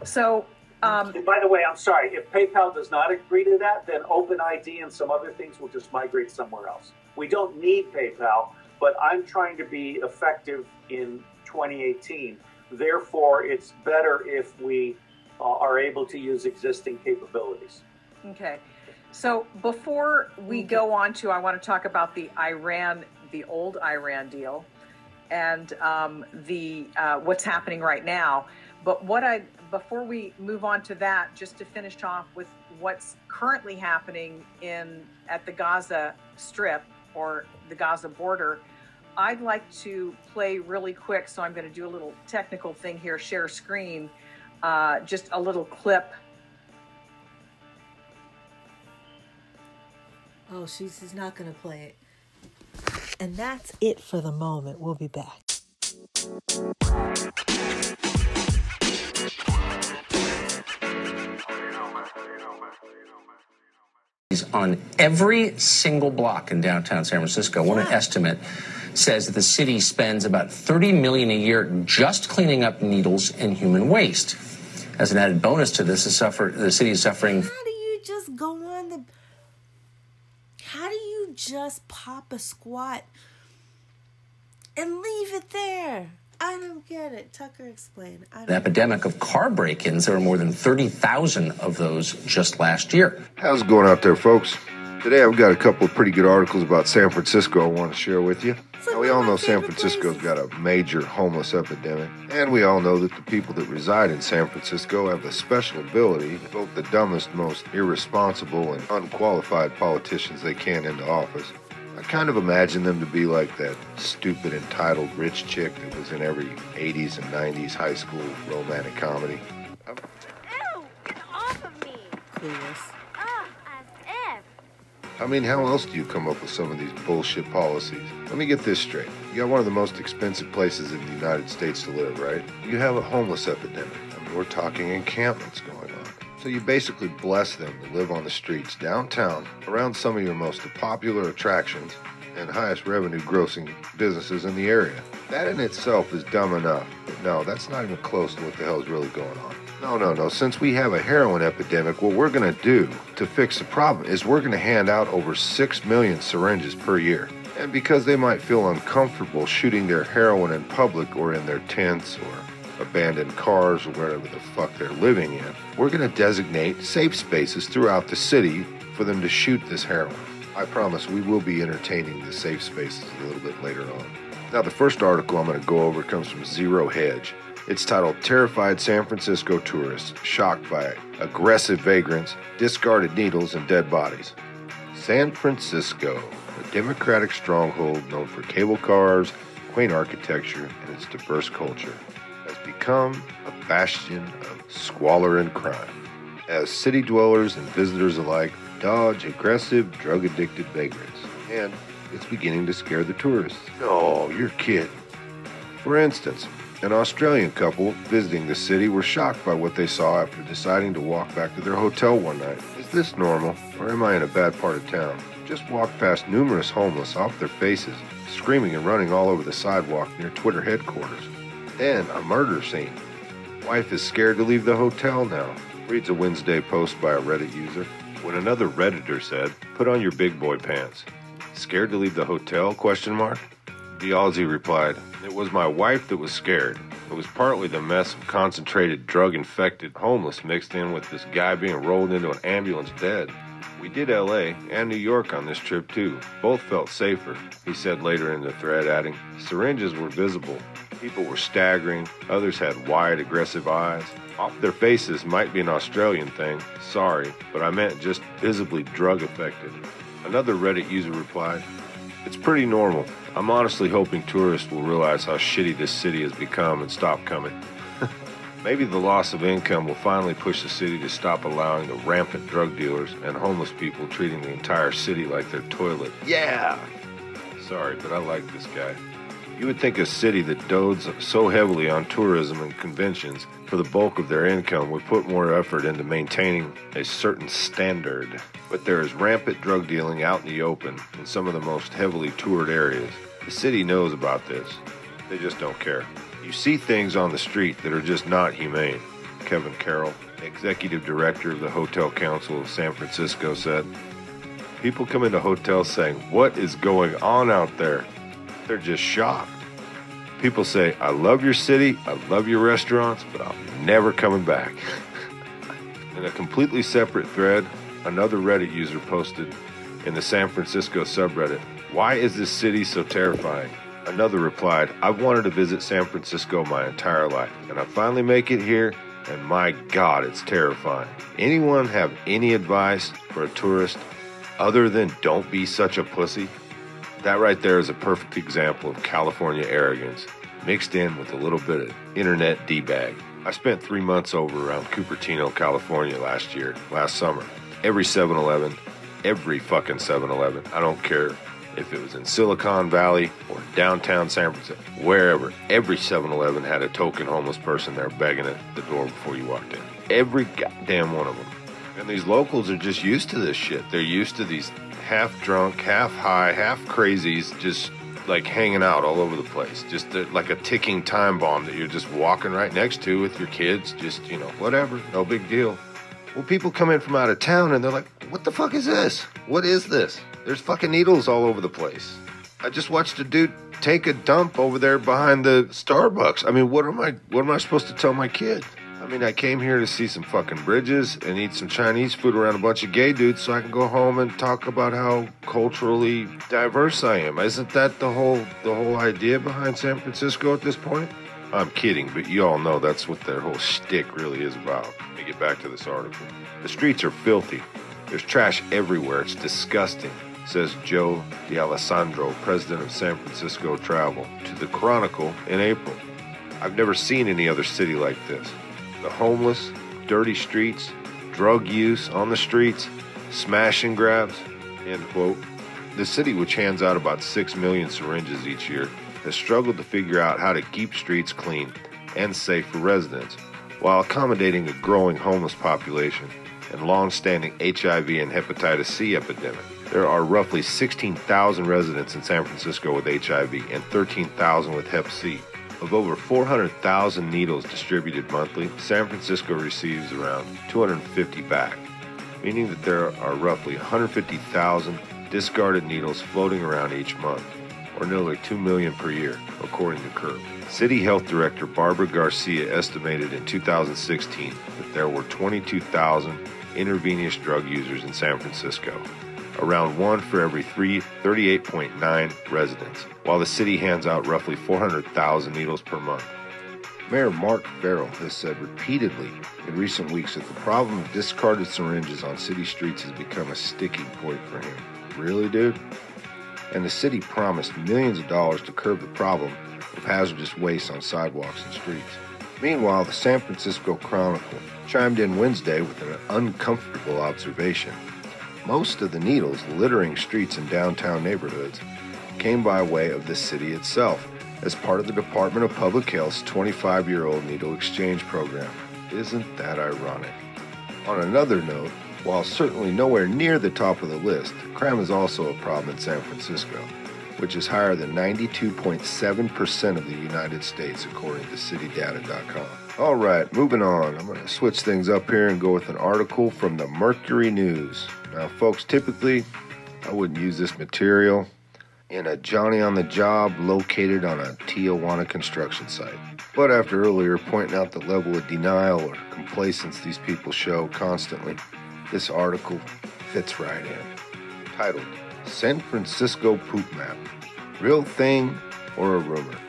so and by the way, I'm sorry, if PayPal does not agree to that, then OpenID and some other things will just migrate somewhere else. We don't need PayPal, but I'm trying to be effective in 2018. Therefore, it's better if we are able to use existing capabilities. Okay. So before we go on to, I want to talk about the Iran, the old Iran deal, and what's happening right now. But before we move on to that, just to finish off with what's currently happening at the Gaza Strip or the Gaza border, I'd like to play really quick, so I'm going to do a little technical thing here, share screen, just a little clip. Oh, she's not going to play it. And that's it for the moment. We'll be back. On every single block in downtown San Francisco, one estimate says that the city spends about $30 million a year just cleaning up needles and human waste. As an added bonus to this, the city is suffering. How do you just pop a squat and leave it there? I don't get it. Tucker explained. An epidemic of car break-ins. There were more than 30,000 of those just last year. How's it going out there, folks? Today I've got a couple of pretty good articles about San Francisco I want to share with you. Now, we all know San Francisco's got a major homeless epidemic, and we all know that the people that reside in San Francisco have a special ability to vote the dumbest, most irresponsible, and unqualified politicians they can into office. I kind of imagine them to be like that stupid, entitled rich chick that was in every 80s and 90s high school romantic comedy. Oh. Ew! Get off of me! Clueless. Oh, as if. I mean, how else do you come up with some of these bullshit policies? Let me get this straight. You got one of the most expensive places in the United States to live, right? You have a homeless epidemic. I mean, we're talking encampments going on. So you basically bless them to live on the streets downtown, around some of your most popular attractions and highest revenue grossing businesses in the area. That in itself is dumb enough, but no, that's not even close to what the hell is really going on. No. Since we have a heroin epidemic, what we're going to do to fix the problem is we're going to hand out over 6 million syringes per year. And because they might feel uncomfortable shooting their heroin in public or in their tents or abandoned cars or wherever the fuck they're living in, we're going to designate safe spaces throughout the city for them to shoot this heroin. I promise we will be entertaining the safe spaces a little bit later on. Now, the first article I'm going to go over comes from Zero Hedge. It's titled, Terrified San Francisco Tourists Shocked by Aggressive Vagrants, Discarded Needles, and Dead Bodies. San Francisco, a democratic stronghold known for cable cars, quaint architecture, and its diverse culture, has become a bastion of squalor and crime, as city dwellers and visitors alike dodge aggressive, drug-addicted vagrants. And it's beginning to scare the tourists. No, you're kidding. For instance, an Australian couple visiting the city were shocked by what they saw after deciding to walk back to their hotel one night. Is this normal, or am I in a bad part of town? Just walked past numerous homeless off their faces, screaming and running all over the sidewalk near Twitter headquarters. Then a murder scene. Wife is scared to leave the hotel now, reads a Wednesday post by a Reddit user. When another Redditor said, put on your big boy pants. Scared to leave the hotel, question mark? Dialzi replied, "It was my wife that was scared. It was partly the mess of concentrated, drug-infected homeless mixed in with this guy being rolled into an ambulance dead. We did L.A. and New York on this trip, too. Both felt safer," he said later in the thread, adding, "Syringes were visible. People were staggering. Others had wide, aggressive eyes. Off their faces might be an Australian thing. Sorry, but I meant just visibly drug-affected." Another Reddit user replied, "It's pretty normal. I'm honestly hoping tourists will realize how shitty this city has become and stop coming." Maybe the loss of income will finally push the city to stop allowing the rampant drug dealers and homeless people treating the entire city like their toilet. Yeah! Sorry, but I like this guy. You would think a city that dotes so heavily on tourism and conventions for the bulk of their income would put more effort into maintaining a certain standard. But there is rampant drug dealing out in the open in some of the most heavily toured areas. The city knows about this. They just don't care. You see things on the street that are just not humane, Kevin Carroll, executive director of the Hotel Council of San Francisco, said. People come into hotels saying, "What is going on out there?" They're just shocked. People say, "I love your city, I love your restaurants, but I'm never coming back." In a completely separate thread, another Reddit user posted in the San Francisco subreddit, "Why is this city so terrifying?" Another replied, "I've wanted to visit San Francisco my entire life, and I finally make it here, and my God, it's terrifying. Anyone have any advice for a tourist other than don't be such a pussy?" That right there is a perfect example of California arrogance, mixed in with a little bit of internet D-bag. I spent 3 months over around Cupertino, California last summer. Every 7-Eleven, every fucking 7-Eleven, I don't care. If it was in Silicon Valley or downtown San Francisco, wherever, every 7-Eleven had a token homeless person there begging at the door before you walked in. Every goddamn one of them. And these locals are just used to this shit. They're used to these half-drunk, half-high, half-crazies just like hanging out all over the place. Just like a ticking time bomb that you're just walking right next to with your kids. Just, you know, whatever. No big deal. Well, people come in from out of town and they're like, "What the fuck is this? What is this? There's fucking needles all over the place. I just watched a dude take a dump over there behind the Starbucks. I mean, what am I supposed to tell my kid? I mean, I came here to see some fucking bridges and eat some Chinese food around a bunch of gay dudes so I can go home and talk about how culturally diverse I am. Isn't that the whole idea behind San Francisco at this point?" I'm kidding, but you all know that's what their whole shtick really is about. Let me get back to this article. The streets are filthy. There's trash everywhere. It's disgusting, says Joe D'Alessandro, president of San Francisco Travel, to the Chronicle in April. "I've never seen any other city like this. The homeless, dirty streets, drug use on the streets, smash and grabs," end quote. The city, which hands out about 6 million syringes each year, has struggled to figure out how to keep streets clean and safe for residents, while accommodating a growing homeless population and long-standing HIV and hepatitis C epidemic. There are roughly 16,000 residents in San Francisco with HIV and 13,000 with Hep C. Of over 400,000 needles distributed monthly, San Francisco receives around 250 back, meaning that there are roughly 150,000 discarded needles floating around each month, or nearly 2 million per year, according to Curb. City Health Director Barbara Garcia estimated in 2016 that there were 22,000 intravenous drug users in San Francisco, around one for every 38.9 residents, while the city hands out roughly 400,000 needles per month. Mayor Mark Farrell has said repeatedly in recent weeks that the problem of discarded syringes on city streets has become a sticking point for him. Really, dude? And the city promised millions of dollars to curb the problem of hazardous waste on sidewalks and streets. Meanwhile, the San Francisco Chronicle chimed in Wednesday with an uncomfortable observation. Most of the needles littering streets in downtown neighborhoods came by way of the city itself as part of the Department of Public Health's 25-year-old needle exchange program. Isn't that ironic? On another note, while certainly nowhere near the top of the list, crime is also a problem in San Francisco, which is higher than 92.7% of the United States, according to citydata.com. All right, moving on. I'm going to switch things up here and go with an article from the Mercury News. Now, folks, typically, I wouldn't use this material in a Johnny on the job located on a Tijuana construction site. But after earlier pointing out the level of denial or complacence these people show constantly, this article fits right in. Titled, San Francisco Poop Map, Real Thing or a Rumor?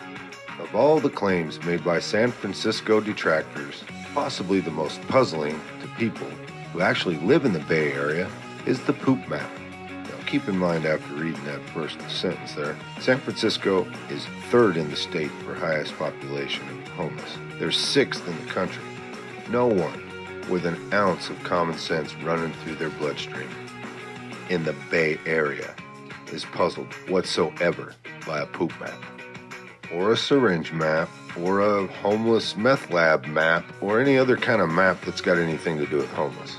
Of all the claims made by San Francisco detractors, possibly the most puzzling to people who actually live in the Bay Area is the poop map. Now keep in mind after reading that first sentence there, San Francisco is third in the state for highest population of homeless. They're sixth in the country. No one with an ounce of common sense running through their bloodstream in the Bay Area is puzzled whatsoever by a poop map, or a syringe map, or a homeless meth lab map, or any other kind of map that's got anything to do with homeless.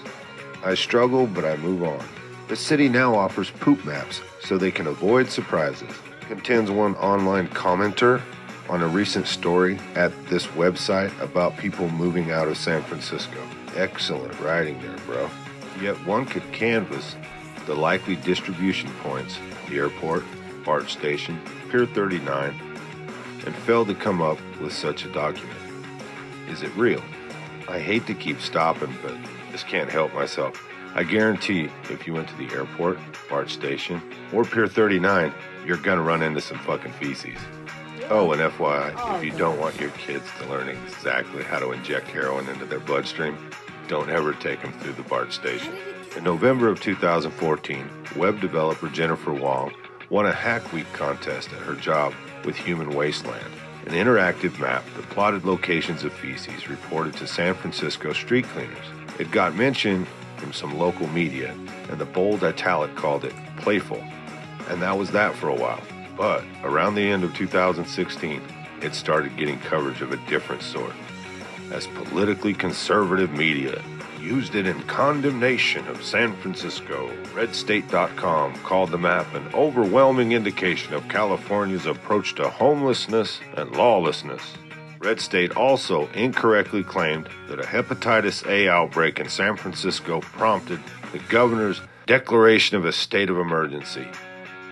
I struggle, but I move on. The city now offers poop maps so they can avoid surprises, contends one online commenter on a recent story at this website about people moving out of San Francisco. Excellent writing there, bro. Yet one could canvass the likely distribution points, the airport, BART station, Pier 39, and failed to come up with such a document. Is it real? I hate to keep stopping, but just can't help myself. I guarantee if you went to the airport, BART station, or Pier 39, you're gonna run into some fucking feces. Oh, and FYI, if you don't want your kids to learn exactly how to inject heroin into their bloodstream, don't ever take them through the BART station. In November of 2014, web developer Jennifer Wong won a Hack Week contest at her job with Human Wasteland, an interactive map that plotted locations of feces reported to San Francisco street cleaners. It got mention from some local media, and the bold italic called it playful. And that was that for a while. But around the end of 2016, it started getting coverage of a different sort, as politically conservative media used it in condemnation of San Francisco. RedState.com called the map an overwhelming indication of California's approach to homelessness and lawlessness. Red State also incorrectly claimed that a hepatitis A outbreak in San Francisco prompted the governor's declaration of a state of emergency.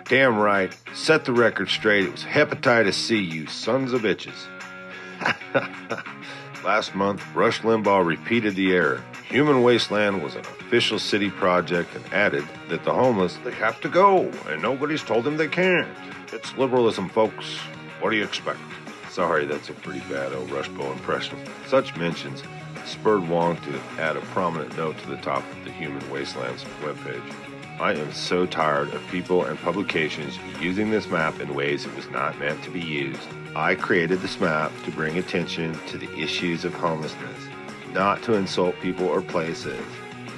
Damn right, set the record straight, it was hepatitis C, you sons of bitches. Last month, Rush Limbaugh repeated the error. Human Wasteland was an official city project and added that the homeless, they have to go, and nobody's told them they can't. It's liberalism, folks. What do you expect? Sorry, that's a pretty bad old Rush Limbaugh impression. Such mentions spurred Wong to add a prominent note to the top of the Human Wasteland's webpage. I am so tired of people and publications using this map in ways it was not meant to be used. I created this map to bring attention to the issues of homelessness, not to insult people or places,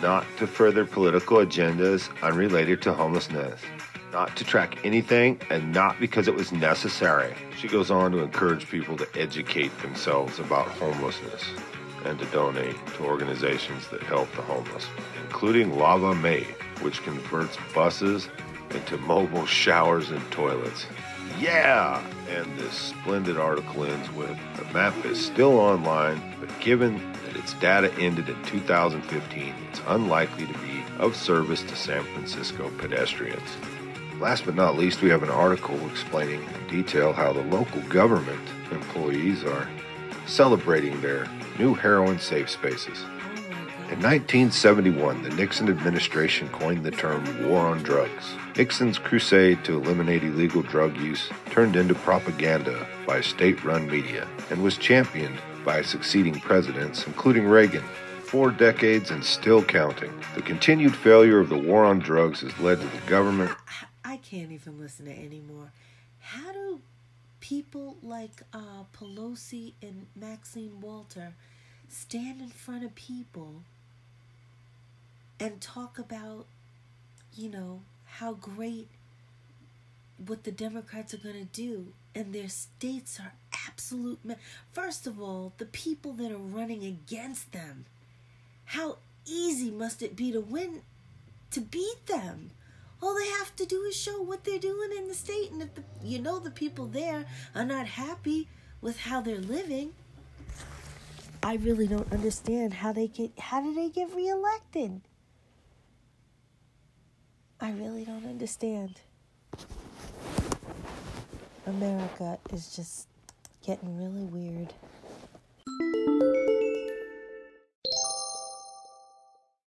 not to further political agendas unrelated to homelessness, not to track anything, and not because it was necessary. She goes on to encourage people to educate themselves about homelessness and to donate to organizations that help the homeless, including Lava May, which converts buses into mobile showers and toilets. Yeah! And this splendid article ends with, the map is still online, but given that its data ended in 2015, it's unlikely to be of service to San Francisco pedestrians. Last but not least, we have an article explaining in detail how the local government employees are celebrating their new heroin safe spaces. In 1971, the Nixon administration coined the term war on drugs. Nixon's crusade to eliminate illegal drug use turned into propaganda by state-run media and was championed by succeeding presidents, including Reagan. 4 decades and still counting. The continued failure of the war on drugs has led to the government... I can't even listen to it anymore. How do people like Pelosi and Maxine Walter stand in front of people and talk about, you know, how great what the Democrats are going to do, and their states are absolute... First of all, the people that are running against them, how easy must it be to win, to beat them? All they have to do is show what they're doing in the state, and if the, you know, the people there are not happy with how they're living. I really don't understand how do they get reelected? I really don't understand. America is just getting really weird.